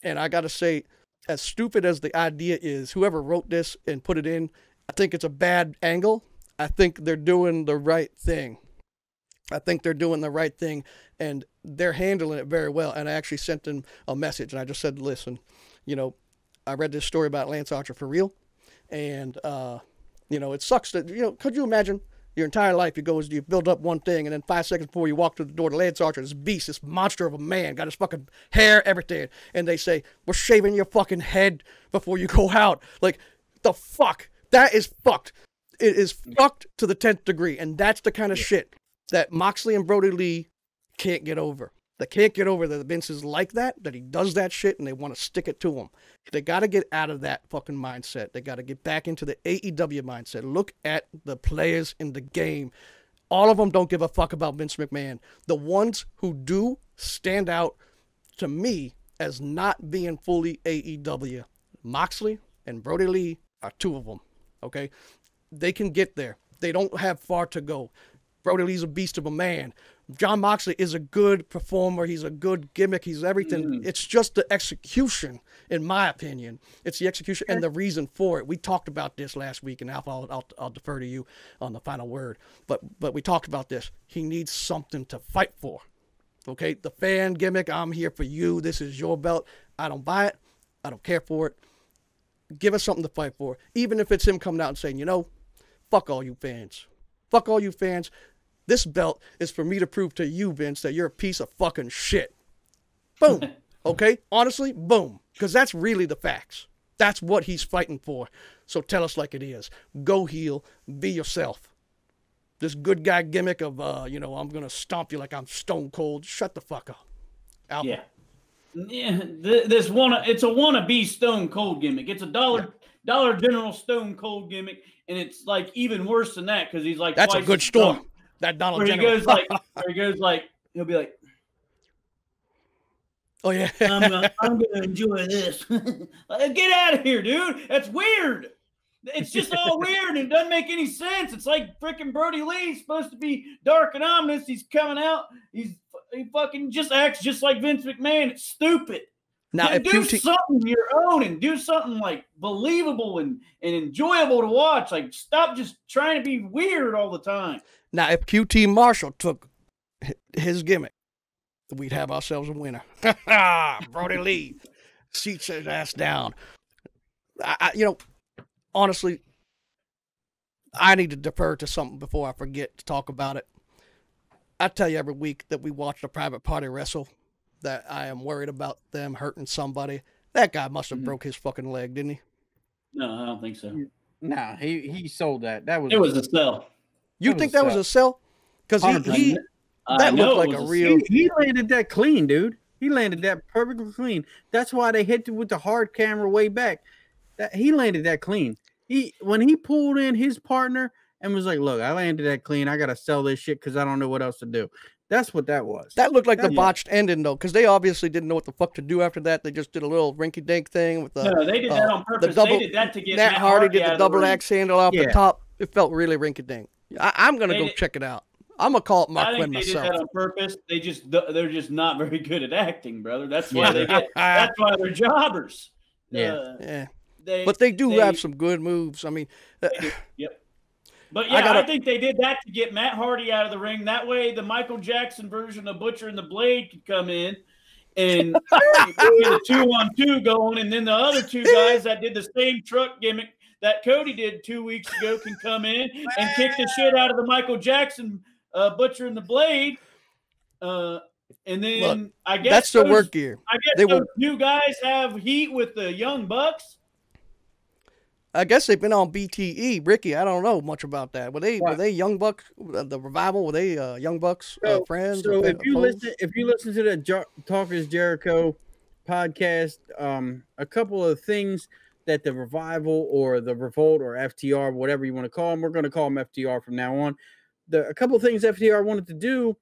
And I got to say, as stupid as the idea is, whoever wrote this and put it in, I think it's a bad angle. I think they're doing the right thing. I think they're doing the right thing. And they're handling it very well. And I actually sent them a message. And I just said, listen, you know, I read this story about Lance Archer for real. And, uh, you know, it sucks that, you know, could you imagine? Your entire life, you go, you build up one thing, and then five seconds before you walk through the door, the Lance Archer, this beast, this monster of a man, got his fucking hair, everything. And they say, we're shaving your fucking head before you go out. Like, the fuck? That is fucked. It is fucked to the tenth degree. And that's the kind of yeah. shit that Moxley and Brody Lee can't get over. They can't get over that Vince is like that, that he does that shit, and they want to stick it to him. They got to get out of that fucking mindset. They got to get back into the A E W mindset. Look at the players in the game. All of them don't give a fuck about Vince McMahon. The ones who do stand out to me as not being fully A E W. Moxley and Brody Lee are two of them, okay? They can get there. They don't have far to go. Brody Lee's a beast of a man. John Moxley is a good performer. He's a good gimmick. He's everything. Mm. It's just the execution, in my opinion. It's the execution and the reason for it. We talked about this last week, and Alpha, I'll, I'll, I'll defer to you on the final word. But but we talked about this. He needs something to fight for. Okay? The fan gimmick, I'm here for you. This is your belt. I don't buy it. I don't care for it. Give us something to fight for. Even if it's him coming out and saying, you know, fuck all you fans. Fuck all you fans. This belt is for me to prove to you, Vince, that you're a piece of fucking shit. Boom. Okay? Honestly, boom. Because that's really the facts. That's what he's fighting for. So tell us like it is. Go heel. Be yourself. This good guy gimmick of, uh, you know, I'm going to stomp you like I'm Stone Cold. Shut the fuck up. Alpha. Yeah. Yeah, th this one, it's a wannabe Stone Cold gimmick. It's a dollar yeah. Dollar General Stone Cold gimmick, and it's like even worse than that because he's like that's twice a good store. Dumb. That Donald General. Where he goes like, where he goes like, he'll be like, oh yeah, I'm, uh, I'm gonna enjoy this. Get out of here, dude. That's weird. It's just all weird and doesn't make any sense. It's like freaking Brody Lee, supposed to be dark and ominous. He's coming out. He's he fucking just acts just like Vince McMahon. It's stupid. Now, now if do Q T something your own and do something like believable and, and enjoyable to watch. Like stop just trying to be weird all the time. Now, if Q T Marshall took his gimmick, we'd have ourselves a winner. Brody Lee seats his ass down. I, I, you know, honestly, I need to defer to something before I forget to talk about it. I tell you every week that we watch the Private Party wrestle that I am worried about them hurting somebody. That guy must have mm-hmm. broke his fucking leg, didn't he? No, I don't think so. Nah, he, he sold that. That was It was a sell. You think that was a sell? Because he, he that looked like a real... He landed that clean, dude. He landed that perfectly clean. That's why they hit you with the hard camera way back. That he landed that clean. He when he pulled in his partner and was like, "Look, I landed that clean. I gotta sell this shit because I don't know what else to do." That's what that was. That looked like that, the botched yeah. ending though, because they obviously didn't know what the fuck to do after that. They just did a little rinky-dink thing with the. No, they did uh, that on purpose. The double, they did that to get Matt Hardy, Hardy did the double axe handle off yeah. the top. It felt really rinky-dink. I, I'm gonna they go did, check it out. I'm gonna call it Mark Quinn myself. I think they did that on purpose. They just they're just not very good at acting, brother. That's why yeah. they get. That's why they're jobbers. Yeah. Uh, yeah. They, but they do they, have some good moves. I mean, yep. But yeah, I, gotta, I think they did that to get Matt Hardy out of the ring. That way, the Michael Jackson version of Butcher and the Blade could come in and get a two-on-two going, and then the other two guys that did the same truck gimmick that Cody did two weeks ago can come in and kick the shit out of the Michael Jackson uh, Butcher and the Blade. Uh, and then Look, I guess that's those, the work gear. I guess they those were, new guys have heat with the Young Bucks. I guess they've been on B T E, Ricky. I don't know much about that. Were they right. were they Young Bucks? The revival were they uh, Young Bucks so, uh, friends? So if you opposed? listen, if you listen to the Jer Talkers Jericho podcast, um, a couple of things that the revival or the revolt or F T R, whatever you want to call them, we're going to call them F T R from now on. The a couple of things F T R wanted to do.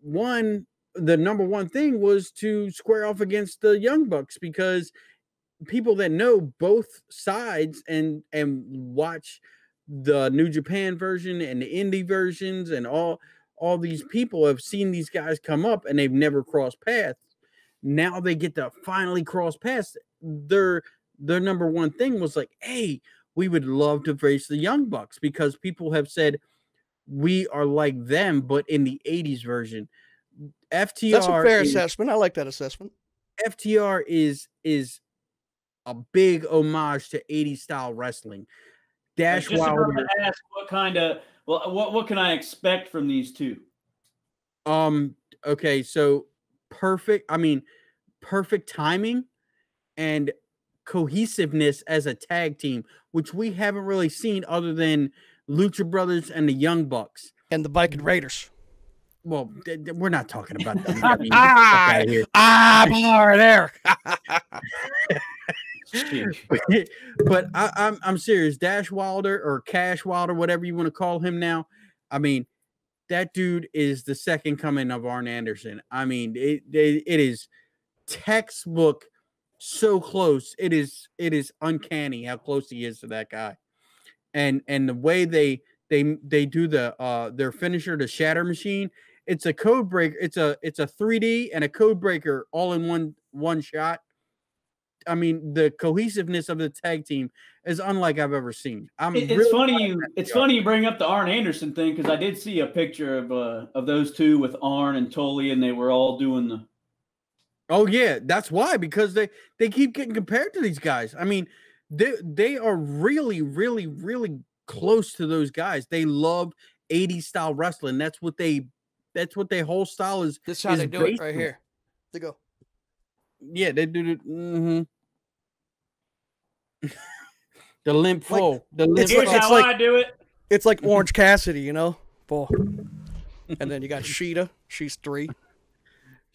One, the number one thing was to square off against the Young Bucks because. People that know both sides and and watch the New Japan version and the indie versions and all all these people have seen these guys come up and they've never crossed paths. Now they get to finally cross paths. Their their number one thing was like, hey, we would love to face the Young Bucks because people have said we are like them, but in the eighties version. F T R. That's a fair is, assessment. I like that assessment. F T R is is. A big homage to eighties style wrestling. Dash Wilder. Ask what kind of well, what what can I expect from these two? Um. Okay. So perfect. I mean, perfect timing and cohesiveness as a tag team, which we haven't really seen other than Lucha Brothers and the Young Bucks and the Viking Raiders. Well, we're not talking about them. I mean, ah, ah, over there. But I, I'm I'm serious. Dash Wilder or Cash Wilder, whatever you want to call him now. I mean, that dude is the second coming of Arn Anderson. I mean, it it, it is textbook so close. It is it is uncanny how close he is to that guy, and and the way they they they do the uh their finisher, the Shatter Machine. It's a code breaker. It's a it's a three D and a code breaker all in one one shot. I mean, the cohesiveness of the tag team is unlike I've ever seen. I'm it's really funny you it's funny you bring up the Arn Anderson thing because I did see a picture of uh, of those two with Arn and Tully, and they were all doing the. Oh yeah, that's why because they they keep getting compared to these guys. I mean, they they are really really really close to those guys. They love eighties style wrestling. That's what they that's what their whole style is. This is how they do it right here. They go. Yeah, they do it. Mm-hmm. The limp flow. Like, the limp here's flow. how like, I do it. It's like Orange Cassidy, you know? Four. And then you got Shida. She's three.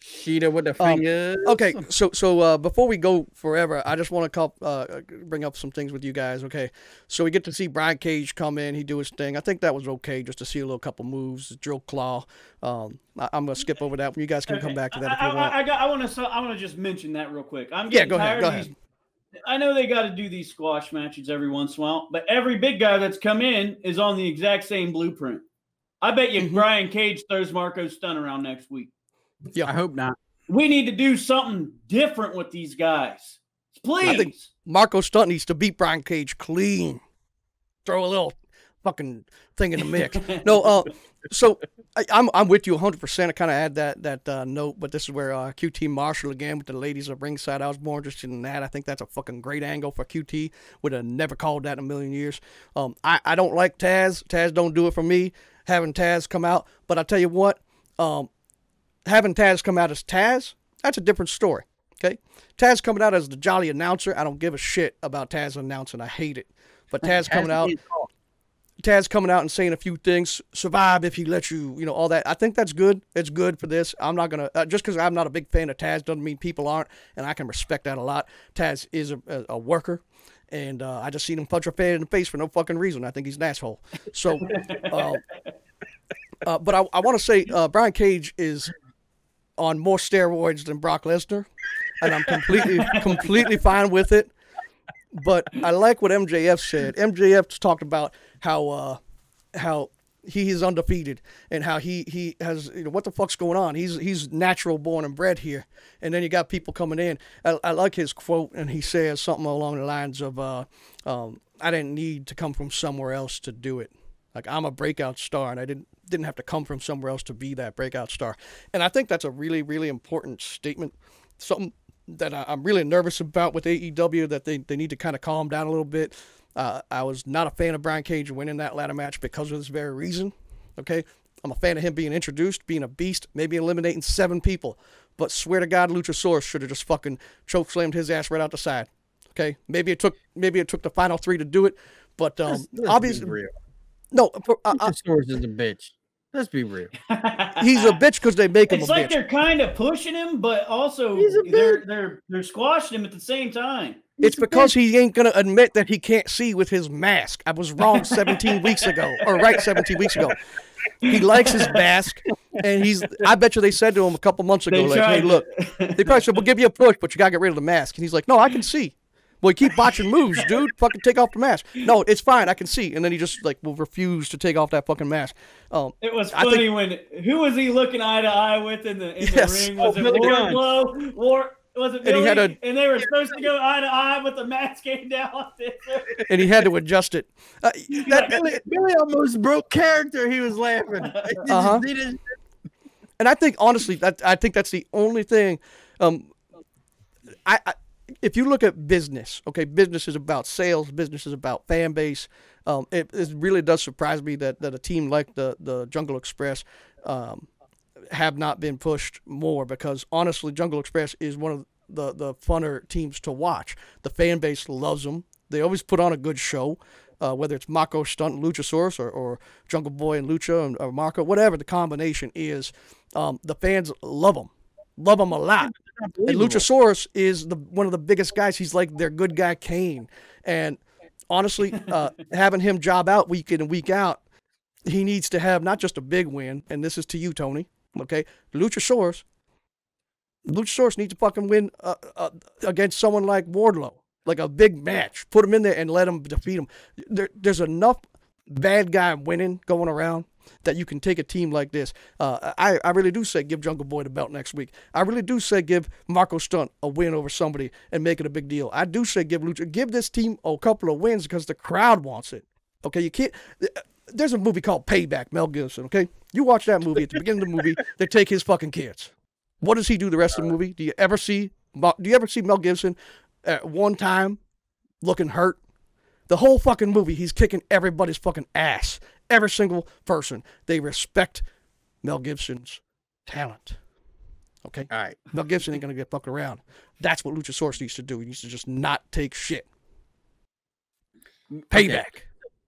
Shida with the fingers. Um, okay, so so uh, before we go forever, I just want to uh, bring up some things with you guys. Okay, so we get to see Brian Cage come in. He do his thing. I think that was okay, just to see a little couple moves, drill claw. Um, I, I'm gonna skip over that. You guys can okay. come back to that I, if you I, want. I, I got. I want to. So, I want to just mention that real quick. I'm yeah. Go ahead. Go ahead. These, I know they got to do these squash matches every once in a while, but every big guy that's come in is on the exact same blueprint. I bet you mm-hmm. Brian Cage throws Marco Stunt around next week. Yeah, I hope not. We need to do something different with these guys. Please. I think Marco Stunt needs to beat Brian Cage clean. Throw a little fucking thing in the mix. no, uh, so I, I'm I'm with you one hundred percent. I kind of had that that uh, note, but this is where uh, Q T Marshall again with the ladies of ringside. I was more interested in that. I think that's a fucking great angle for Q T. Would have never called that in a million years. Um, I, I don't like Taz. Taz don't do it for me, having Taz come out. But I'll tell you what, um, having Taz come out as Taz, that's a different story, okay? Taz coming out as the jolly announcer, I don't give a shit about Taz announcing. I hate it. But Taz coming out, Taz coming out and saying a few things, survive if he lets you, you know, all that. I think that's good. It's good for this. I'm not going to, uh, just because I'm not a big fan of Taz doesn't mean people aren't, and I can respect that a lot. Taz is a, a, a worker. And uh, I just seen him punch a fan in the face for no fucking reason. I think he's an asshole. So, uh, uh, but I, I want to say uh, Brian Cage is on more steroids than Brock Lesnar, and I'm completely completely fine with it. But I like what M J F said. M J F talked about how uh, how he is undefeated and how he he has, you know, what the fuck's going on? He's he's natural born and bred here, and then you got people coming in. I, I like his quote, and he says something along the lines of, uh, um, "I didn't need to come from somewhere else to do it. Like, I'm a breakout star, and I didn't didn't have to come from somewhere else to be that breakout star." And I think that's a really really important statement. Something that I, I'm really nervous about with A E W, that they they need to kind of calm down a little bit. Uh, I was not a fan of Brian Cage winning that ladder match because of this very reason, okay? I'm a fan of him being introduced, being a beast, maybe eliminating seven people. But swear to God, Luchasaurus should have just fucking chokeslammed his ass right out the side, okay? Maybe it took maybe it took the final three to do it, but um, let's, let's obviously... Be real. No, for, uh, Luchasaurus is a bitch. Let's be real. He's a bitch because they make him it's a like bitch. It's like they're kind of pushing him, but also they're, they're, they're squashing him at the same time. It's because he ain't going to admit that he can't see with his mask. I was wrong seventeen weeks ago. Or right, seventeen weeks ago. He likes his mask. And he's, I bet you they said to him a couple months ago, they like, tried. hey, look. They probably said, we'll give you a push, but you got to get rid of the mask. And he's like, no, I can see. Well, you keep botching moves, dude. Fucking take off the mask. No, it's fine. I can see. And then he just, like, will refuse to take off that fucking mask. Um, it was funny think, when, who was he looking eye to eye with in the, in yes. the ring? Was oh, it Wardlow? War Was it Billy? And, he had a, and they were supposed to go eye to eye, but the mask came down. And he had to adjust it. Uh, that, Billy, Billy almost broke character. He was laughing. Uh-huh. And I think, honestly, that, I think that's the only thing. Um, I, I if you look at business, okay, business is about sales. Business is about fan base. Um, it, it really does surprise me that that a team like the the Jungle Express. Um, have not been pushed more, because honestly Jungle Express is one of the the funner teams to watch. The fan base loves them. They always put on a good show, uh, whether it's Marco Stunt and Luchasaurus or, or Jungle Boy and Lucha and, or Marco, whatever the combination is. Um, the fans love them. Love him a lot. And Luchasaurus is the one of the biggest guys. He's like their good guy Kane. And honestly, uh, having him job out week in and week out, he needs to have not just a big win, and this is to you, Tony, okay, Luchasaurus, Luchasaurus needs to fucking win uh, uh, against someone like Wardlow, like a big match. Put him in there and let him defeat him. There, there's enough bad guy winning going around that you can take a team like this. Uh, I, I really do say give Jungle Boy the belt next week. I really do say give Marco Stunt a win over somebody and make it a big deal. I do say give Lucha, give this team a couple of wins because the crowd wants it. Okay, you can't... There's a movie called Payback, Mel Gibson, okay? You watch that movie. At the beginning of the movie, they take his fucking kids. What does he do the rest of the movie? Do you ever see do you ever see Mel Gibson at one time looking hurt? The whole fucking movie, he's kicking everybody's fucking ass. Every single person. They respect Mel Gibson's talent. Okay? All right. Mel Gibson ain't going to get fucked around. That's what Luchasaurus needs to do. He needs to just not take shit. Payback. Okay.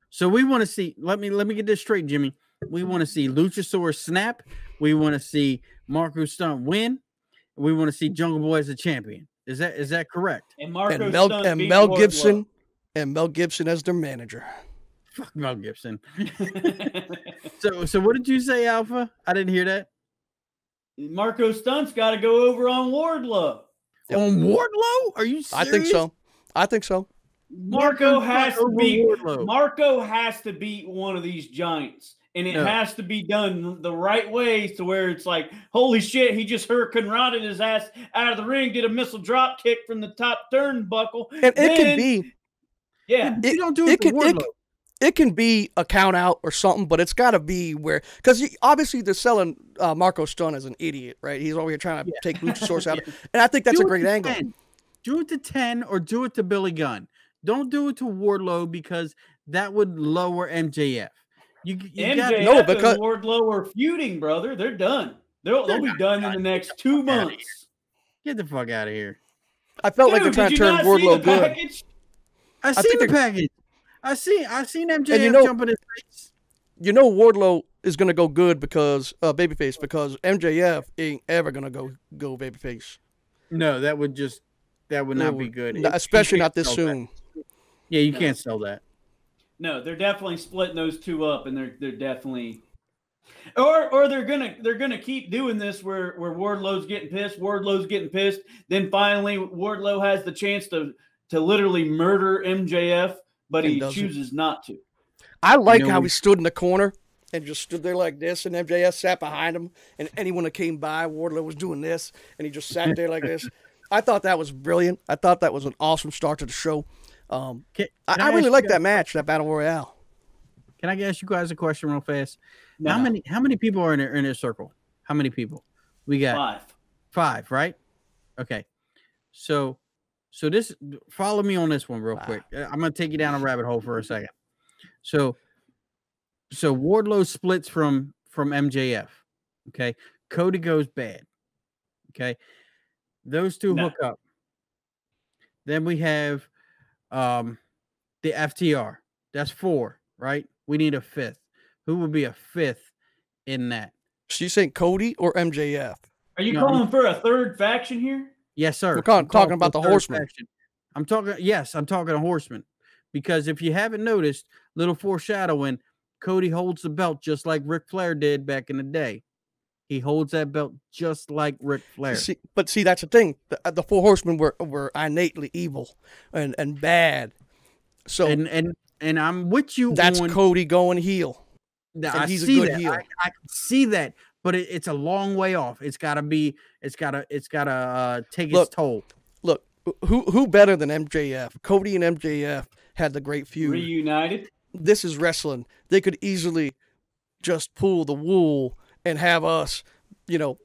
So we want to see, let me let me get this straight, Jimmy. We want to see Luchasaurus snap. We want to see Marco Stunt win. We want to see Jungle Boy as a champion. Is that is that correct? And Marco and Mel, Stunt and Mel Gibson Wardlow. and Mel Gibson as their manager. Fuck Mel Gibson. so so what did you say, Alpha? I didn't hear that. Marco Stunt's got to go over on Wardlow. Yep. On Wardlow? Are you serious? I think so. I think so. Marco, Marco has to beat Wardlow. Marco has to beat one of these giants. And it no. has to be done the right way to where it's like, holy shit, he just hurricane rotted his ass out of the ring, did a missile drop kick from the top turnbuckle. And it then, can be. Yeah. It, you don't do it, it to can, Wardlow. It, it can be a count out or something, but it's got to be where, because obviously they're selling uh, Marco Stunt as an idiot, right? He's over here trying to yeah. take Luchasaurus out. yeah. And I think that's do a great angle. ten. Do it to ten or do it to Billy Gunn. Don't do it to Wardlow because that would lower M J F. You, you M J F no, because and Wardlow are feuding, brother. They're done. They'll, they're they'll be done in the next two months. Get the fuck out of here. I felt Dude, like they're trying to turn Wardlow good. I see the package. I see. I seen M J F you know, jumping his face. You know Wardlow is gonna go good because uh, babyface because M J F ain't ever gonna go go babyface. No, that would just that would not would, be good, not, it, especially not this soon. That. Yeah, you no. can't sell that. No, they're definitely splitting those two up, and they're they're definitely, or or they're gonna they're gonna keep doing this where where Wardlow's getting pissed, Wardlow's getting pissed, then finally Wardlow has the chance to to literally murder M J F, but he chooses not to. I like you know, how he stood in the corner and just stood there like this, and M J F sat behind him, and anyone that came by, Wardlow was doing this, and he just sat there like this. I thought that was brilliant. I thought that was an awesome start to the show. Um, can, can I, I really like that match, that Battle Royale. Can I ask you guys a question real fast? No. How many how many people are in their, in their circle? How many people? We got five. Five, right? Okay. So so this follow me on this one real wow. quick. I'm gonna take you down a rabbit hole for a second. So so Wardlow splits from from M J F. Okay. Cody goes bad. Okay. Those two no. hook up. Then we have Um, the F T R. That's four, right? We need a fifth. Who would be a fifth in that? She's saying Cody or M J F. Are you no, calling I'm, for a third faction here? Yes, sir. We're calling, talking about the horseman. Faction. I'm talking. Yes, I'm talking a horseman. Because if you haven't noticed, little foreshadowing, Cody holds the belt just like Ric Flair did back in the day. He holds that belt just like Ric Flair. See, but see, that's the thing. The, the Four Horsemen were were innately evil and and bad. So and and, and I'm with you. That's on, Cody going heel. Now, I he's see a good that. Heel. I, I can see that, but it, it's a long way off. It's got to be. It's got to. It's got to uh, take look, its toll. Look, who who better than M J F? Cody and M J F had the great feud. Reunited. This is wrestling. They could easily just pull the wool and have us, you know,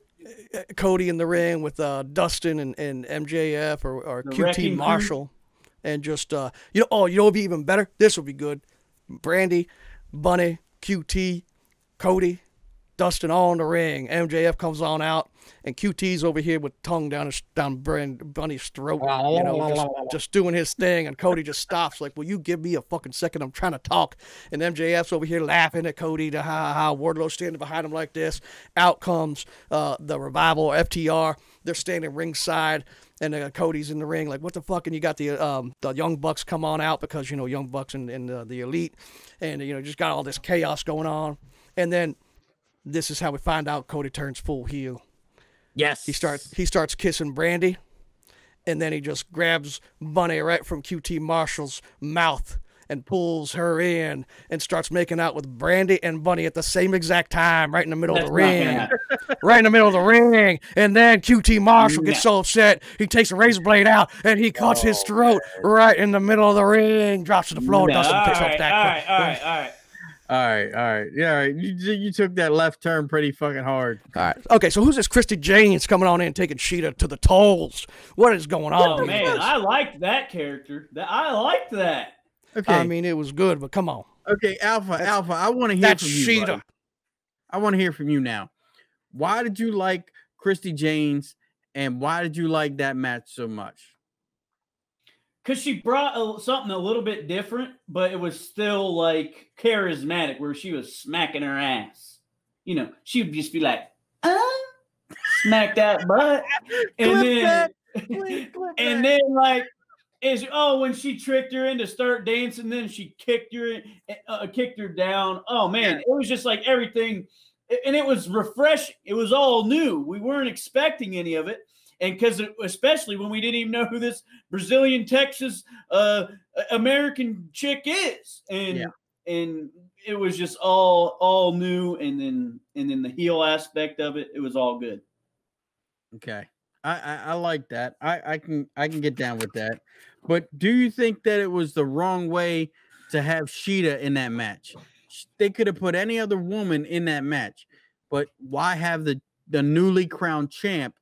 Cody in the ring with uh, Dustin and, and M J F or, or Q T Marshall. And just, uh, you know, oh, you know what would be even better? This would be good. Brandy, Bunny, Q T, Cody, Dustin all in the ring. M J F comes on out, and Q T's over here with tongue down his, down Bunny's throat, you know, just, just doing his thing. And Cody just stops like, will you give me a fucking second? I'm trying to talk. And M J F's over here laughing at Cody. Da, ha, ha. Wardlow standing behind him like this. Out comes uh, the Revival, F T R. They're standing ringside, and uh, Cody's in the ring like, what the fuck? And you got the um, the Young Bucks come on out because, you know, Young Bucks and, and uh, the Elite. And, you know, just got all this chaos going on. And then this is how we find out Cody turns full heel. Yes. He starts he starts kissing Brandy, and then he just grabs Bunny right from Q T Marshall's mouth and pulls her in and starts making out with Brandy and Bunny at the same exact time, right in the middle That's of the ring. Right in the middle of the ring. And then Q T Marshall gets so upset, he takes a razor blade out, and he cuts oh, his throat man. right in the middle of the ring, drops to the floor, no. doesn't all piss right, off that all right, all right, all right. All right, all right, yeah, all right. You, you took that left turn pretty fucking hard. All right, okay. So who's this Christy Jane's coming on in taking Shida to the tolls? What is going on? Oh man, this? I liked that character. I liked that. Okay, I mean it was good, but come on. Okay, Alpha, that's, Alpha, I want to hear that's from you. Shida. Buddy. I want to hear from you now. Why did you like Christy Jane's, and why did you like that match so much? Because she brought a, something a little bit different, but it was still, like, charismatic, where she was smacking her ass. You know, she would just be like, uh, smack that butt. And then, Please, and then like, is oh when she tricked her into start dancing, then she kicked her uh, kicked her down. Oh man, yeah. It was just like everything, and it was refreshing. It was all new. We weren't expecting any of it, and because especially when we didn't even know who this Brazilian Texas uh, American chick is, and yeah. and it was just all all new, and then and then the heel aspect of it, it was all good. Okay. I, I, I like that. I, I can I can get down with that. But do you think that it was the wrong way to have Shida in that match? They could have put any other woman in that match, but why have the, the newly crowned champ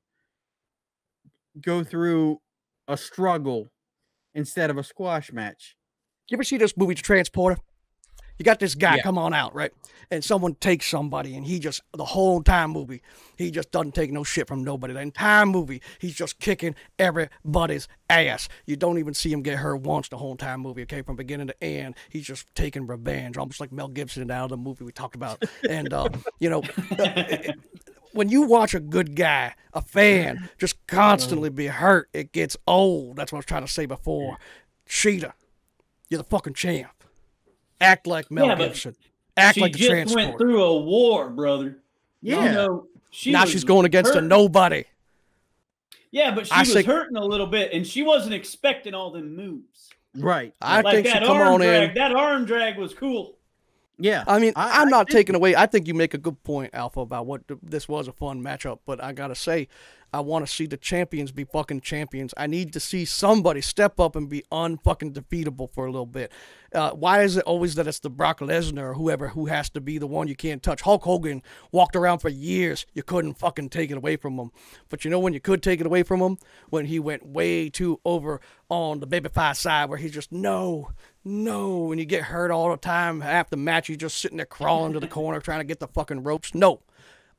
go through a struggle instead of a squash match? You ever see this movie Transporter? You got this guy yeah. come on out, right? And someone takes somebody, and he just, the whole time movie, he just doesn't take no shit from nobody. The entire movie, he's just kicking everybody's ass. You don't even see him get hurt once the whole entire movie, okay? From beginning to end, he's just taking revenge, almost like Mel Gibson in that other movie we talked about. And, uh, you know, it, it, when you watch a good guy, a fan, just constantly be hurt, it gets old. That's what I was trying to say before. Shida, you're the fucking champ. Act like Mel yeah, Gibson. Act like a transporter. She just went through a war, brother. Yeah. You know, she now she's going against hurt. a nobody. Yeah, but she I was say, hurting a little bit, and she wasn't expecting all the moves. Right. I like think that she come arm on drag, in. That arm drag was cool. Yeah. I mean, I, I'm I not taking away. I think you make a good point, Alpha, about what the, this was a fun matchup, but I got to say, I want to see the champions be fucking champions. I need to see somebody step up and be unfucking defeatable for a little bit. Uh, why is it always that it's the Brock Lesnar or whoever who has to be the one you can't touch? Hulk Hogan walked around for years. You couldn't fucking take it away from him. But you know when you could take it away from him? When he went way too over on the babyface side where he's just, no, no. And you get hurt all the time. After the match, you're just sitting there crawling to the corner trying to get the fucking ropes. No.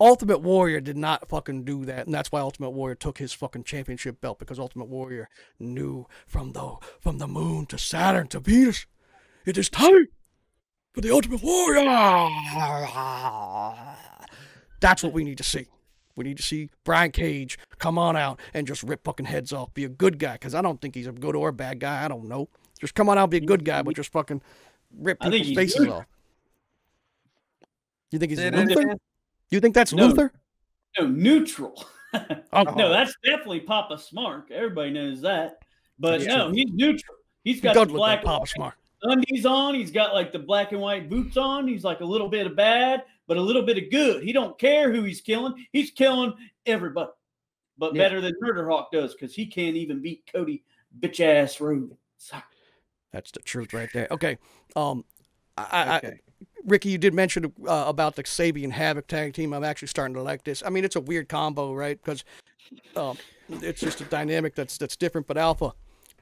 Ultimate Warrior did not fucking do that, and that's why Ultimate Warrior took his fucking championship belt, because Ultimate Warrior knew from the from the moon to Saturn to Venus, it is time for the Ultimate Warrior. That's what we need to see. We need to see Brian Cage come on out and just rip fucking heads off. Be a good guy, because I don't think he's a good or a bad guy. I don't know. Just come on out, be a good guy, but just fucking rip people's faces off. You think he's a good guy? You think that's no, Luther? No, neutral. Oh. No, that's definitely Papa Smark. Everybody knows that. But that's no, true. He's neutral. He's got he the black Papa Smark undies on. He's got like the black and white boots on. He's like a little bit of bad, but a little bit of good. He don't care who he's killing. He's killing everybody. But yeah. better than Murder Hawk does, because he can't even beat Cody bitch ass Rhodes. That's the truth right there. Okay. Um I, okay. I Ricky, you did mention uh, about the Sabian Havoc tag team. I'm actually starting to like this. I mean, it's a weird combo, right? Because um, it's just a dynamic that's that's different. But Alpha,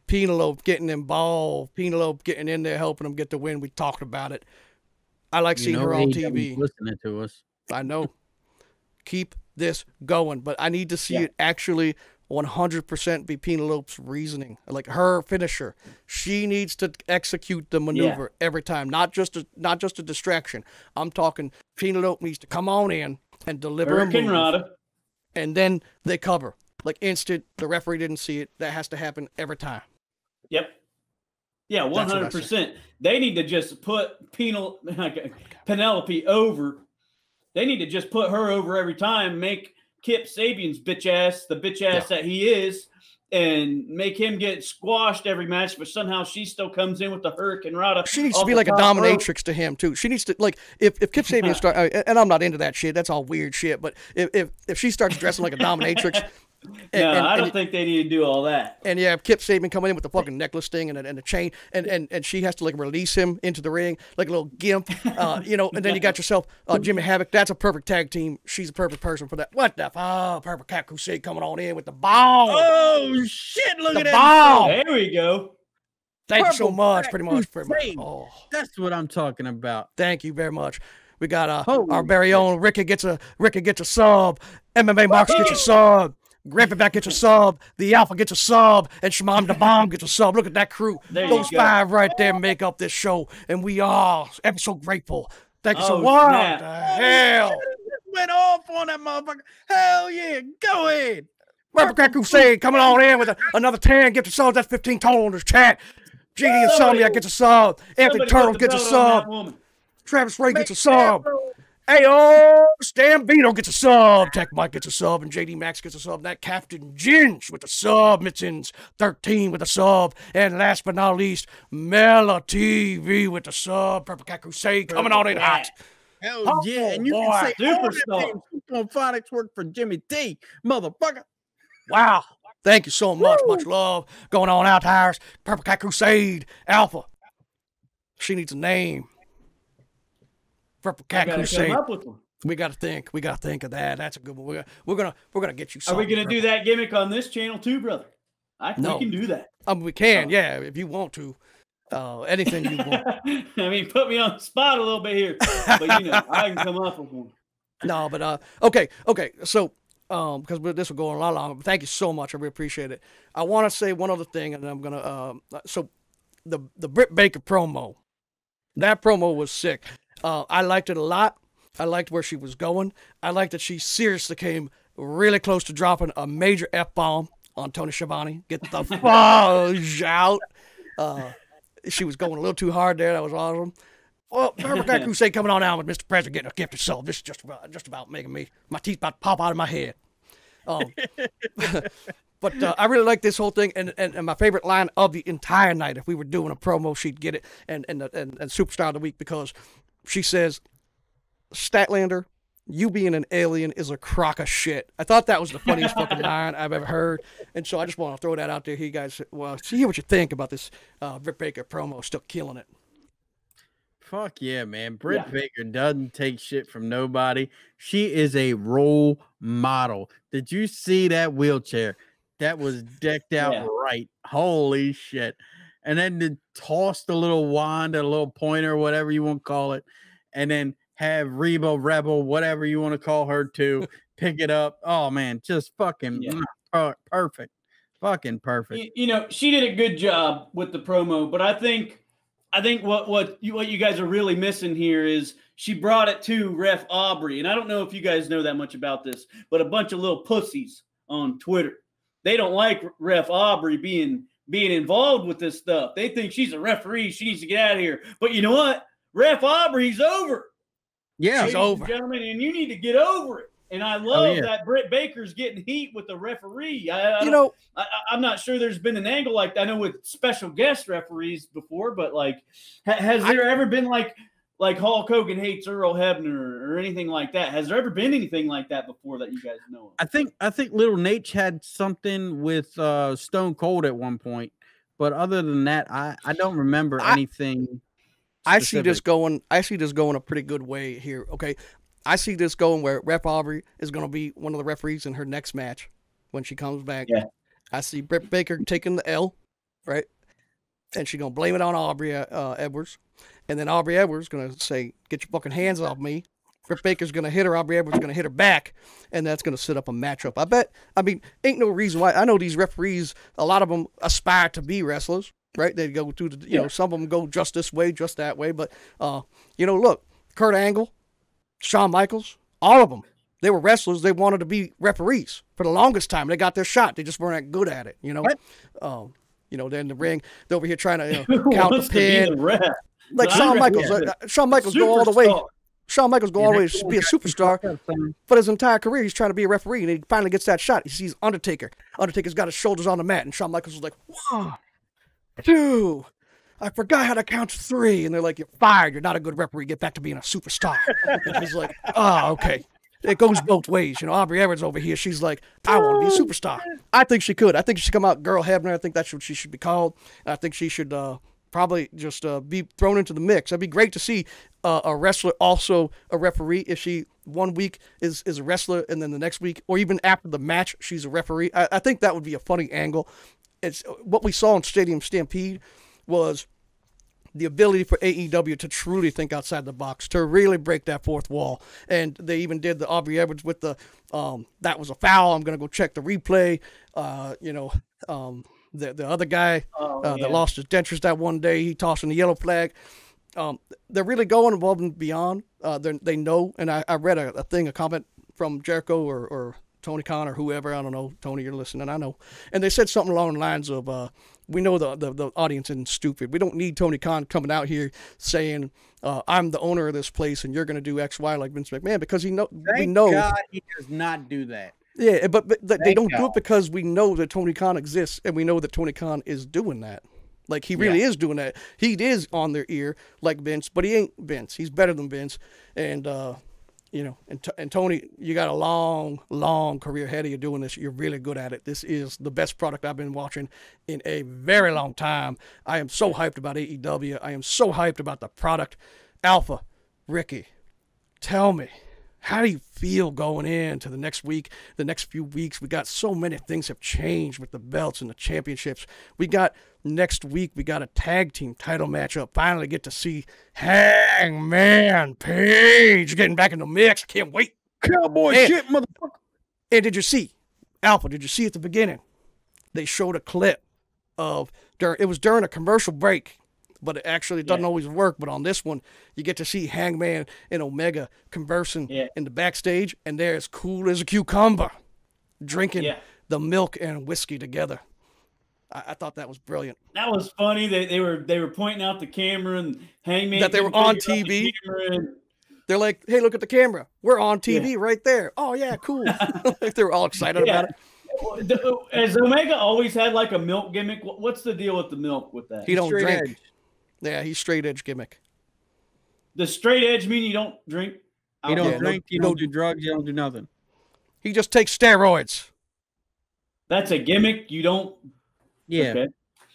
Penelope getting involved, Penelope getting in there, helping them get the win. We talked about it. I like you seeing her on T V. Listening to us, I know. Keep this going, but I need to see yeah. it actually one hundred percent be Penelope's reasoning, like her finisher. She needs to execute the maneuver yeah. every time, not just a, not just a distraction. I'm talking Penelope needs to come on in and deliver a move, and then they cover like instant. The referee didn't see it. That has to happen every time. Yep. Yeah, one hundred percent. They need to just put Penel Penelope over. They need to just put her over every time. Make Kip Sabian's bitch ass, the bitch ass yeah. that he is, and make him get squashed every match, but somehow she still comes in with the hurricanrana. She needs to be like a dominatrix road. to him too. She needs to, like, if, if Kip Sabian start, and I'm not into that shit, that's all weird shit, but if, if, if she starts dressing like a dominatrix, and, no, and, I don't and, think they need to do all that. And yeah, Kip Sabian coming in with the fucking necklace thing and a, and a chain, and, and and she has to like release him into the ring like a little gimp, uh, you know. And then you got yourself uh, Jimmy Havoc. That's a perfect tag team. She's a perfect person for that. What the fuck? Perfect Cat Crusade coming on in with the ball. Oh shit! Look the at that ball. There we go. Thank Purple you so much. Pretty much. Pretty much. Oh. That's what I'm talking about. Thank you very much. We got uh, our very own Ricky gets a Ricky gets a sub. M M A Marks gets a sub. Grandpa back gets a sub, the Alpha gets a sub, and Shmam the Bomb gets a sub. Look at that crew. There Those five right there make up this show, and we are ever so grateful. Thank you oh, so wild. Hell. Went off on that motherfucker. Hell yeah. Go ahead. Rebecca Crusade coming on in with a, another ten. Get the sub. That's fifteen total in this chat. G D and Sonya gets a sub. Anthony Turtle gets a sub. Travis Ray gets a sub. Ayo, Stambino gets a sub. Tech Mike gets a sub. And J D Max gets a sub. That Captain Ginge with a sub. Mittens thirteen with a sub. And last but not least, Mela T V with a sub. Purple Cat Crusade coming on in hot. Hell oh, yeah. And you boy, can say all the things phonics work for Jimmy D, motherfucker. Wow. Thank you so much. Woo. Much love going on out there. Purple Cat Crusade. Alpha. She needs a name. Purple Cat Crusade. We got to think. We got to think of that. That's a good one. We're, we're gonna we're gonna get you something. Are we gonna do that gimmick on this channel too, brother? I can, no. We can do that. Um, we can. Oh. Yeah, if you want to. Uh, anything you want. I mean, put me on the spot a little bit here, but you know, I can come up with one. No, but uh, okay, okay. So, um, because this will go on a lot longer. Thank you so much. I really appreciate it. I want to say one other thing, and I'm gonna um. Uh, so, the the Britt Baker promo. That promo was sick. Uh, I liked it a lot. I liked where she was going. I liked that she seriously came really close to dropping a major F-bomb on Tony Schiavone. Get the fudge out. Uh, she was going a little too hard there. That was awesome. Well, Purple Cat Crusade coming on out with Mister President getting a gift of soul. This is just about, just about making me, my teeth about to pop out of my head. Um, but uh, I really like this whole thing. And, and, and my favorite line of the entire night, if we were doing a promo, she'd get it. And, and, and, and Superstar of the Week, because she says, Statlander, you being an alien is a crock of shit. I thought that was the funniest fucking line I've ever heard. And so I just want to throw that out there. Here you guys, well, see what you think about this uh, Britt Baker promo. Still killing it. Fuck yeah, man. Britt yeah. Baker doesn't take shit from nobody. She is a role model. Did you see that wheelchair? That was decked out yeah. right. Holy shit. And then to toss the little wand, a little pointer, whatever you want to call it, and then have Reba Rebel, whatever you want to call her, to pick it up. Oh man, just fucking yeah. perfect, fucking perfect. You, you know, she did a good job with the promo, but I think, I think what what you, what you guys are really missing here is she brought it to Ref Aubrey, and I don't know if you guys know that much about this, but a bunch of little pussies on Twitter, they don't like Ref Aubrey being. being involved with this stuff. They think she's a referee. She needs to get out of here. But you know what? Ref Aubrey's over. Yeah, it's over. And gentlemen, and you need to get over it. And I love oh, yeah. that Britt Baker's getting heat with the referee. I, I you know, I, I'm not sure there's been an angle like that. I know with special guest referees before, but like, has there I, ever been like, like Hulk Hogan hates Earl Hebner or anything like that? Has there ever been anything like that before that you guys know of? I think I think Little Nate had something with uh, Stone Cold at one point, but other than that, I I don't remember I, anything. I specific. see this going. I see this going a pretty good way here. Okay, I see this going where Ref Aubrey is going to be one of the referees in her next match when she comes back. Yeah. I see Britt Baker taking the L, right, and she's gonna blame it on Aubrey uh, Edwards. And then Aubrey Edwards going to say, get your fucking hands off me. Britt Baker's going to hit her. Aubrey Edwards going to hit her back. And that's going to set up a matchup. I bet. I mean, ain't no reason why. I know these referees, a lot of them aspire to be wrestlers, right? They go through the, you yeah. know, some of them go just this way, just that way. But, uh, you know, look, Kurt Angle, Shawn Michaels, all of them, they were wrestlers. They wanted to be referees for the longest time. They got their shot. They just weren't good at it, you know? Um, you know, they're in the ring. They're over here trying to you know, count the pin. Like so Shawn Michaels, yeah, uh, Shawn Michaels superstar. go all the way. Shawn Michaels go yeah, all the way to be a superstar, but his entire career he's trying to be a referee, and he finally gets that shot. He sees Undertaker. Undertaker's got his shoulders on the mat, and Shawn Michaels was like, one, two, I forgot how to count to three, and they're like, you're fired. You're not a good referee. Get back to being a superstar. And he's like, oh, okay. It goes both ways. You know, Aubrey Edwards over here, she's like, I want to be a superstar. I think she could. I think she should come out Girl Hebner. I think that's what she should be called. And I think she should uh, probably just uh, be thrown into the mix. That'd be great to see uh, a wrestler, also a referee. If she one week is, is a wrestler and then the next week, or even after the match, she's a referee. I, I think that would be a funny angle. It's what we saw in Stadium Stampede was the ability for A E W to truly think outside the box, to really break that fourth wall. And they even did the Aubrey Edwards with the, um, that was a foul. I'm going to go check the replay. Uh, you know, um, the, the other guy oh, uh, yeah. that lost his dentures that one day, he tossed in the yellow flag. Um, they're really going above and beyond. Uh, they know, and I, I read a, a thing, a comment from Jericho or, or Tony Khan or whoever. I don't know, Tony, you're listening, I know. And they said something along the lines of, uh, we know the, the, the audience isn't stupid. We don't need Tony Khan coming out here saying, uh, I'm the owner of this place and you're going to do X, Y like Vince McMahon, because he know, Thank we know. God he does not do that. Yeah, but, but they don't God. do it because we know that Tony Khan exists and we know that Tony Khan is doing that. Like, he really yeah. is doing that. He is on their ear like Vince, but he ain't Vince. He's better than Vince. And, uh, you know, and, t and Tony, you got a long, long career ahead of you doing this. You're really good at it. This is the best product I've been watching in a very long time. I am so hyped about A E W. I am so hyped about the product. Alpha, Ricky, tell me, how do you feel going into the next week, the next few weeks? We got so many things have changed with the belts and the championships. We got next week, we got a tag team title matchup. Finally get to see Hangman Page getting back in the mix. Can't wait. Cowboy and, shit, motherfucker. And did you see, Alpha, did you see at the beginning? They showed a clip of, it was during a commercial break, but it actually doesn't yeah. always work. But on this one, you get to see Hangman and Omega conversing yeah. in the backstage, and they're as cool as a cucumber, drinking yeah. the milk and whiskey together. I, I thought that was brilliant. That was funny. They, they were they were pointing out the camera and Hangman. That they were on T V. The they're like, hey, look at the camera. We're on T V yeah. right there. Oh, yeah, cool. Like they were all excited yeah. about it. Has Omega always had like a milk gimmick? What's the deal with the milk with that? He don't Straight drink. Edge. Yeah, he's straight edge gimmick. Does straight edge mean you don't drink? You don't yeah, drink, no, you don't do drugs, you don't do nothing. He just takes steroids. That's a gimmick? You don't? Yeah. Okay.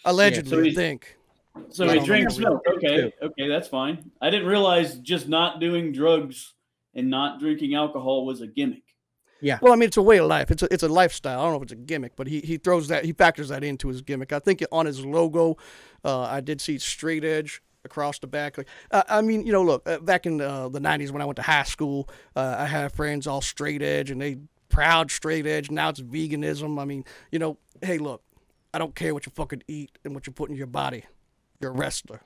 Allegedly, yeah, so I think. So he drinks milk. Okay, okay, that's fine. I didn't realize just not doing drugs and not drinking alcohol was a gimmick. Yeah. Well, I mean, it's a way of life. It's a, it's a lifestyle. I don't know if it's a gimmick, but he, he throws that, he factors that into his gimmick. I think on his logo, uh, I did see straight edge across the back. Like, uh, I mean, you know, look, uh, back in uh, the nineties when I went to high school, uh, I had friends all straight edge and they proud straight edge. Now it's veganism. I mean, you know, hey, look, I don't care what you fucking eat and what you put in your body. You're a wrestler.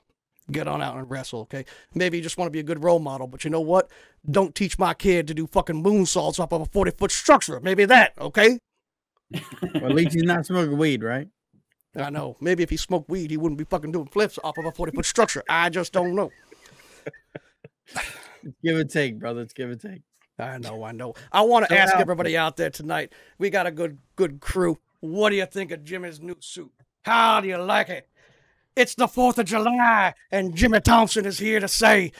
Get on out and wrestle, okay? Maybe you just want to be a good role model, but you know what? Don't teach my kid to do fucking moonsaults off of a forty-foot structure. Maybe that, okay? Well, at least he's not smoking weed, right? I know. Maybe if he smoked weed, he wouldn't be fucking doing flips off of a forty-foot structure. I just don't know. Give and take, brother. It's give and take. I know, I know. I want to so ask now, everybody out there tonight, we got a good, good crew. What do you think of Jimmy's new suit? How do you like it? It's the fourth of July, and Jimmy Thompson is here to say,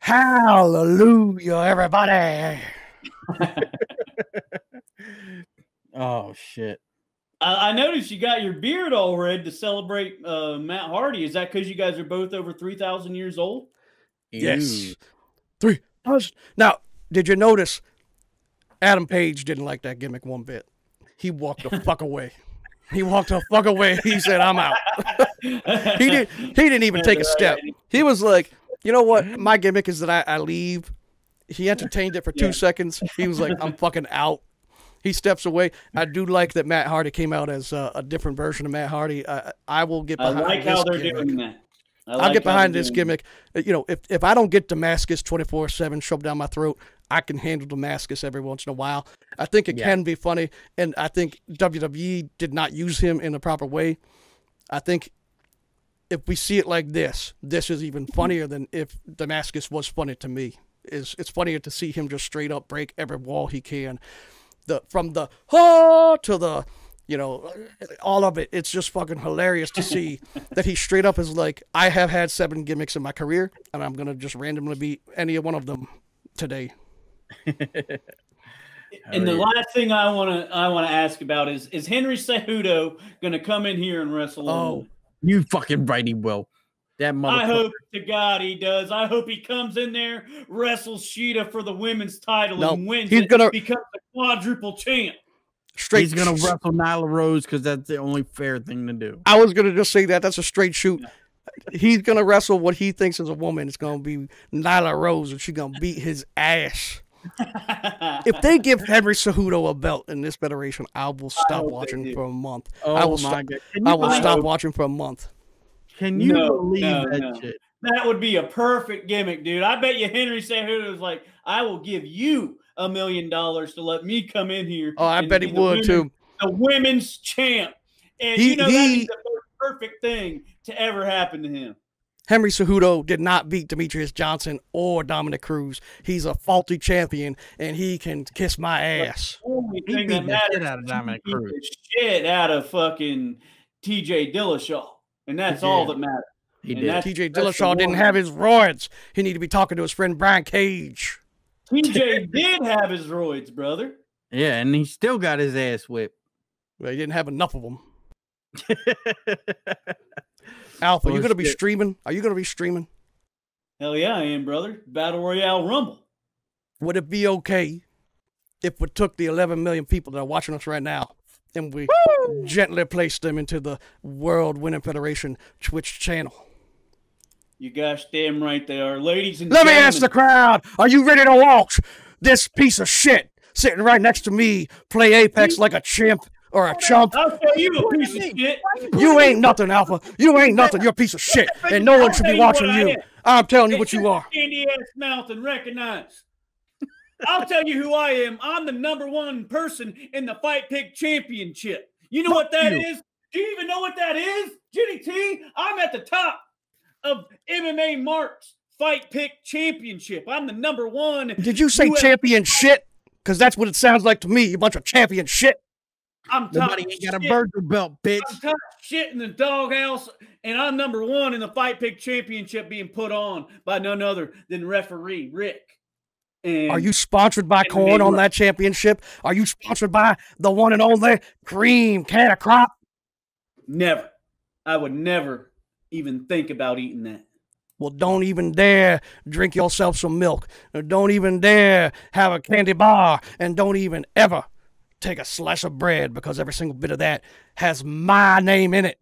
hallelujah, everybody. Oh, shit. I, I noticed you got your beard all red to celebrate uh, Matt Hardy. Is that because you guys are both over three thousand years old? Yes. three thousand. Now, did you notice Adam Page didn't like that gimmick one bit? He walked the fuck away. He walked the fuck away. He said, I'm out. he, did, he didn't even take a step. He was like, you know what? My gimmick is that I, I leave. He entertained it for two yeah. seconds. He was like, I'm fucking out. He steps away. I do like that Matt Hardy came out as uh, a different version of Matt Hardy. I, I will get behind I like this how they're gimmick. doing that. I like I'll get behind this gimmick. You know, if, if I don't get Damascus twenty-four seven shoved down my throat, I can handle Damascus every once in a while. I think it yeah. can be funny, and I think W W E did not use him in the proper way. I think if we see it like this, this is even funnier than if Damascus was funny to me. It's, it's funnier to see him just straight up break every wall he can. The, from the, oh, to the... You know, all of it. It's just fucking hilarious to see that he straight up is like, I have had seven gimmicks in my career, and I'm going to just randomly be any one of them today. And the last thing I want to I want to ask about is, is Henry Cejudo going to come in here and wrestle? Oh, you fucking right he will. That motherfucker. I hope to God he does. I hope he comes in there, wrestles Shida for the women's title nope. and wins He's gonna... it becomes the quadruple champ. Straight He's going to wrestle Nyla Rose because that's the only fair thing to do. I was going to just say that. That's a straight shoot. He's going to wrestle what he thinks is a woman. It's going to be Nyla Rose, and she's going to beat his ass. If they give Henry Cejudo a belt in this federation, I will stop I watching for a month. Oh I will, my stop, God. I will stop watching for a month. Can you no, believe no, that no. shit? That would be a perfect gimmick, dude. I bet you Henry Cejudo was like, I will give you a million dollars to let me come in here. Oh, I and, bet he would, women, too. The women's champ. And he, you know, he, that's the perfect thing to ever happen to him. Henry Cejudo did not beat Demetrius Johnson or Dominic Cruz. He's a faulty champion, and he can kiss my ass. The only he thing beat that matters shit out of Dominic Cruz. The shit out of fucking T J Dillashaw, and that's all that matters. He and did. T J Dillashaw didn't have his roids. He needed to be talking to his friend Brian Cage. T J did have his roids, brother. Yeah, and he still got his ass whipped. Well, he didn't have enough of them. Alpha, are you going to be streaming? Are you going to be streaming? Hell yeah, I am, brother. Battle Royale Rumble. Would it be okay if we took the eleven million people that are watching us right now and we Woo! gently placed them into the World Winning Federation Twitch channel? You gosh damn right they are. Ladies and Let gentlemen. Let me ask the crowd, are you ready to watch this piece of shit sitting right next to me play Apex like a chimp? Or a chump. I'll tell you a piece of shit. You ain't nothing, Alpha. You ain't nothing. You're a piece of shit. And no one should be watching you. I'm telling you what you are. Candy ass mouth and recognize. I'll tell you who I am. I'm the number one person in the Fight Pick Championship. You know what that is? Do you even know what that is? Jenny T, I'm at the top of M M A Mark's Fight Pick Championship. I'm the number one. Did you say champion shit? Because that's what it sounds like to me. You bunch of champion shit. I'm top shit. Got a burger belt, bitch. I'm top shit in the doghouse, and I'm number one in the Fight Pick Championship being put on by none other than referee Rick. And are you sponsored by Corn on that championship? Are you sponsored by the one and only Cream Can of Crop? Never. I would never even think about eating that. Well, don't even dare drink yourself some milk. Don't even dare have a candy bar, and don't even ever take a slice of bread, because every single bit of that has my name in it.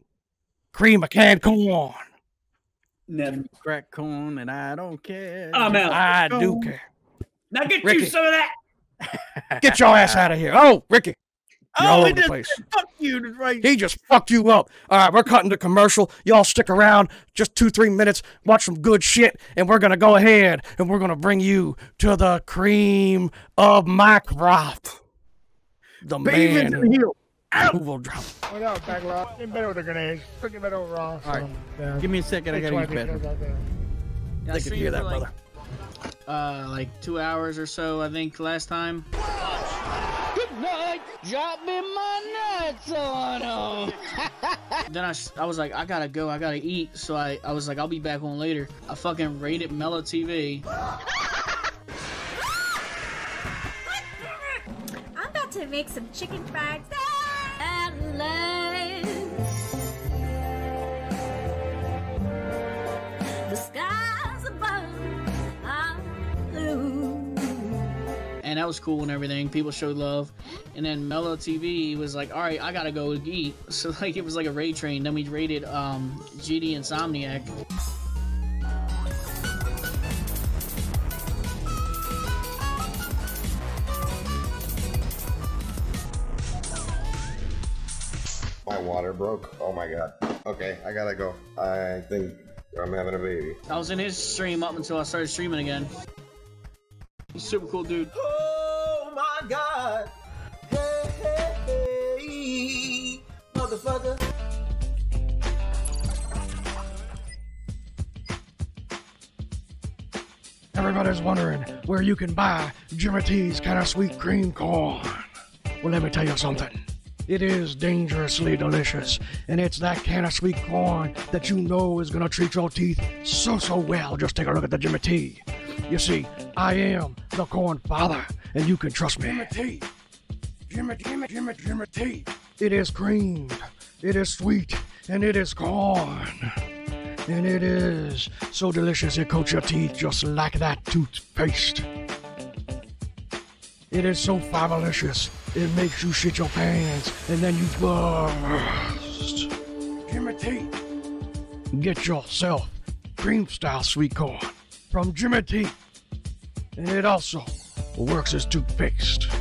Cream of canned corn. Never crack corn, and I don't care. I'm out. I do care. Now get Ricky. you some of that. Get your ass out of here. Oh, Ricky. You're oh, all over the place. Fuck you, right? He just fucked you up. All right, we're cutting the commercial. Y'all stick around just two, three minutes, watch some good shit, and we're going to go ahead, and we're going to bring you to the cream of my crop. The man who Ow. will drop. Well, that was back loud. Getting better with the grenades. Freaking better overall. So, all right. Yeah. Give me a second. I got to get better. Yeah, I, I could hear that, like, brother. Uh, like two hours or so, I think, last time. Good night. Drop me my nuts on him. Then I, I was like, I got to go. I got to eat. So I, I was like, I'll be back on later. I fucking raided Mellow T V. To make some chicken fries at last. The skies above are blue. And that was cool and everything. People showed love. And then Mellow T V was like, all right, I gotta go eat. So like it was like a raid train. Then we raided um, G D Insomniac. My water broke. Oh my god. Okay, I gotta go. I think I'm having a baby. I was in his stream up until I started streaming again. He's a super cool dude. Oh my god. Hey, hey, hey. Motherfucker. Everybody's wondering where you can buy Jimmy T's kind of sweet cream corn. Well, let me tell you something. It is dangerously delicious, and it's that can of sweet corn that you know is going to treat your teeth so, so well. Just take a look at the Jimmy T. You see, I am the corn father, and you can trust me. Jimmy T. Jimmy, Jimmy, Jimmy, Jimmy T. It is creamed, it is sweet, and it is corn. And it is so delicious it coats your teeth just like that toothpaste. It is so fiberlicious, it makes you shit your pants, and then you bust. Jimmy T. Get yourself cream-style sweet corn from Jimmy T. And it also works as toothpaste.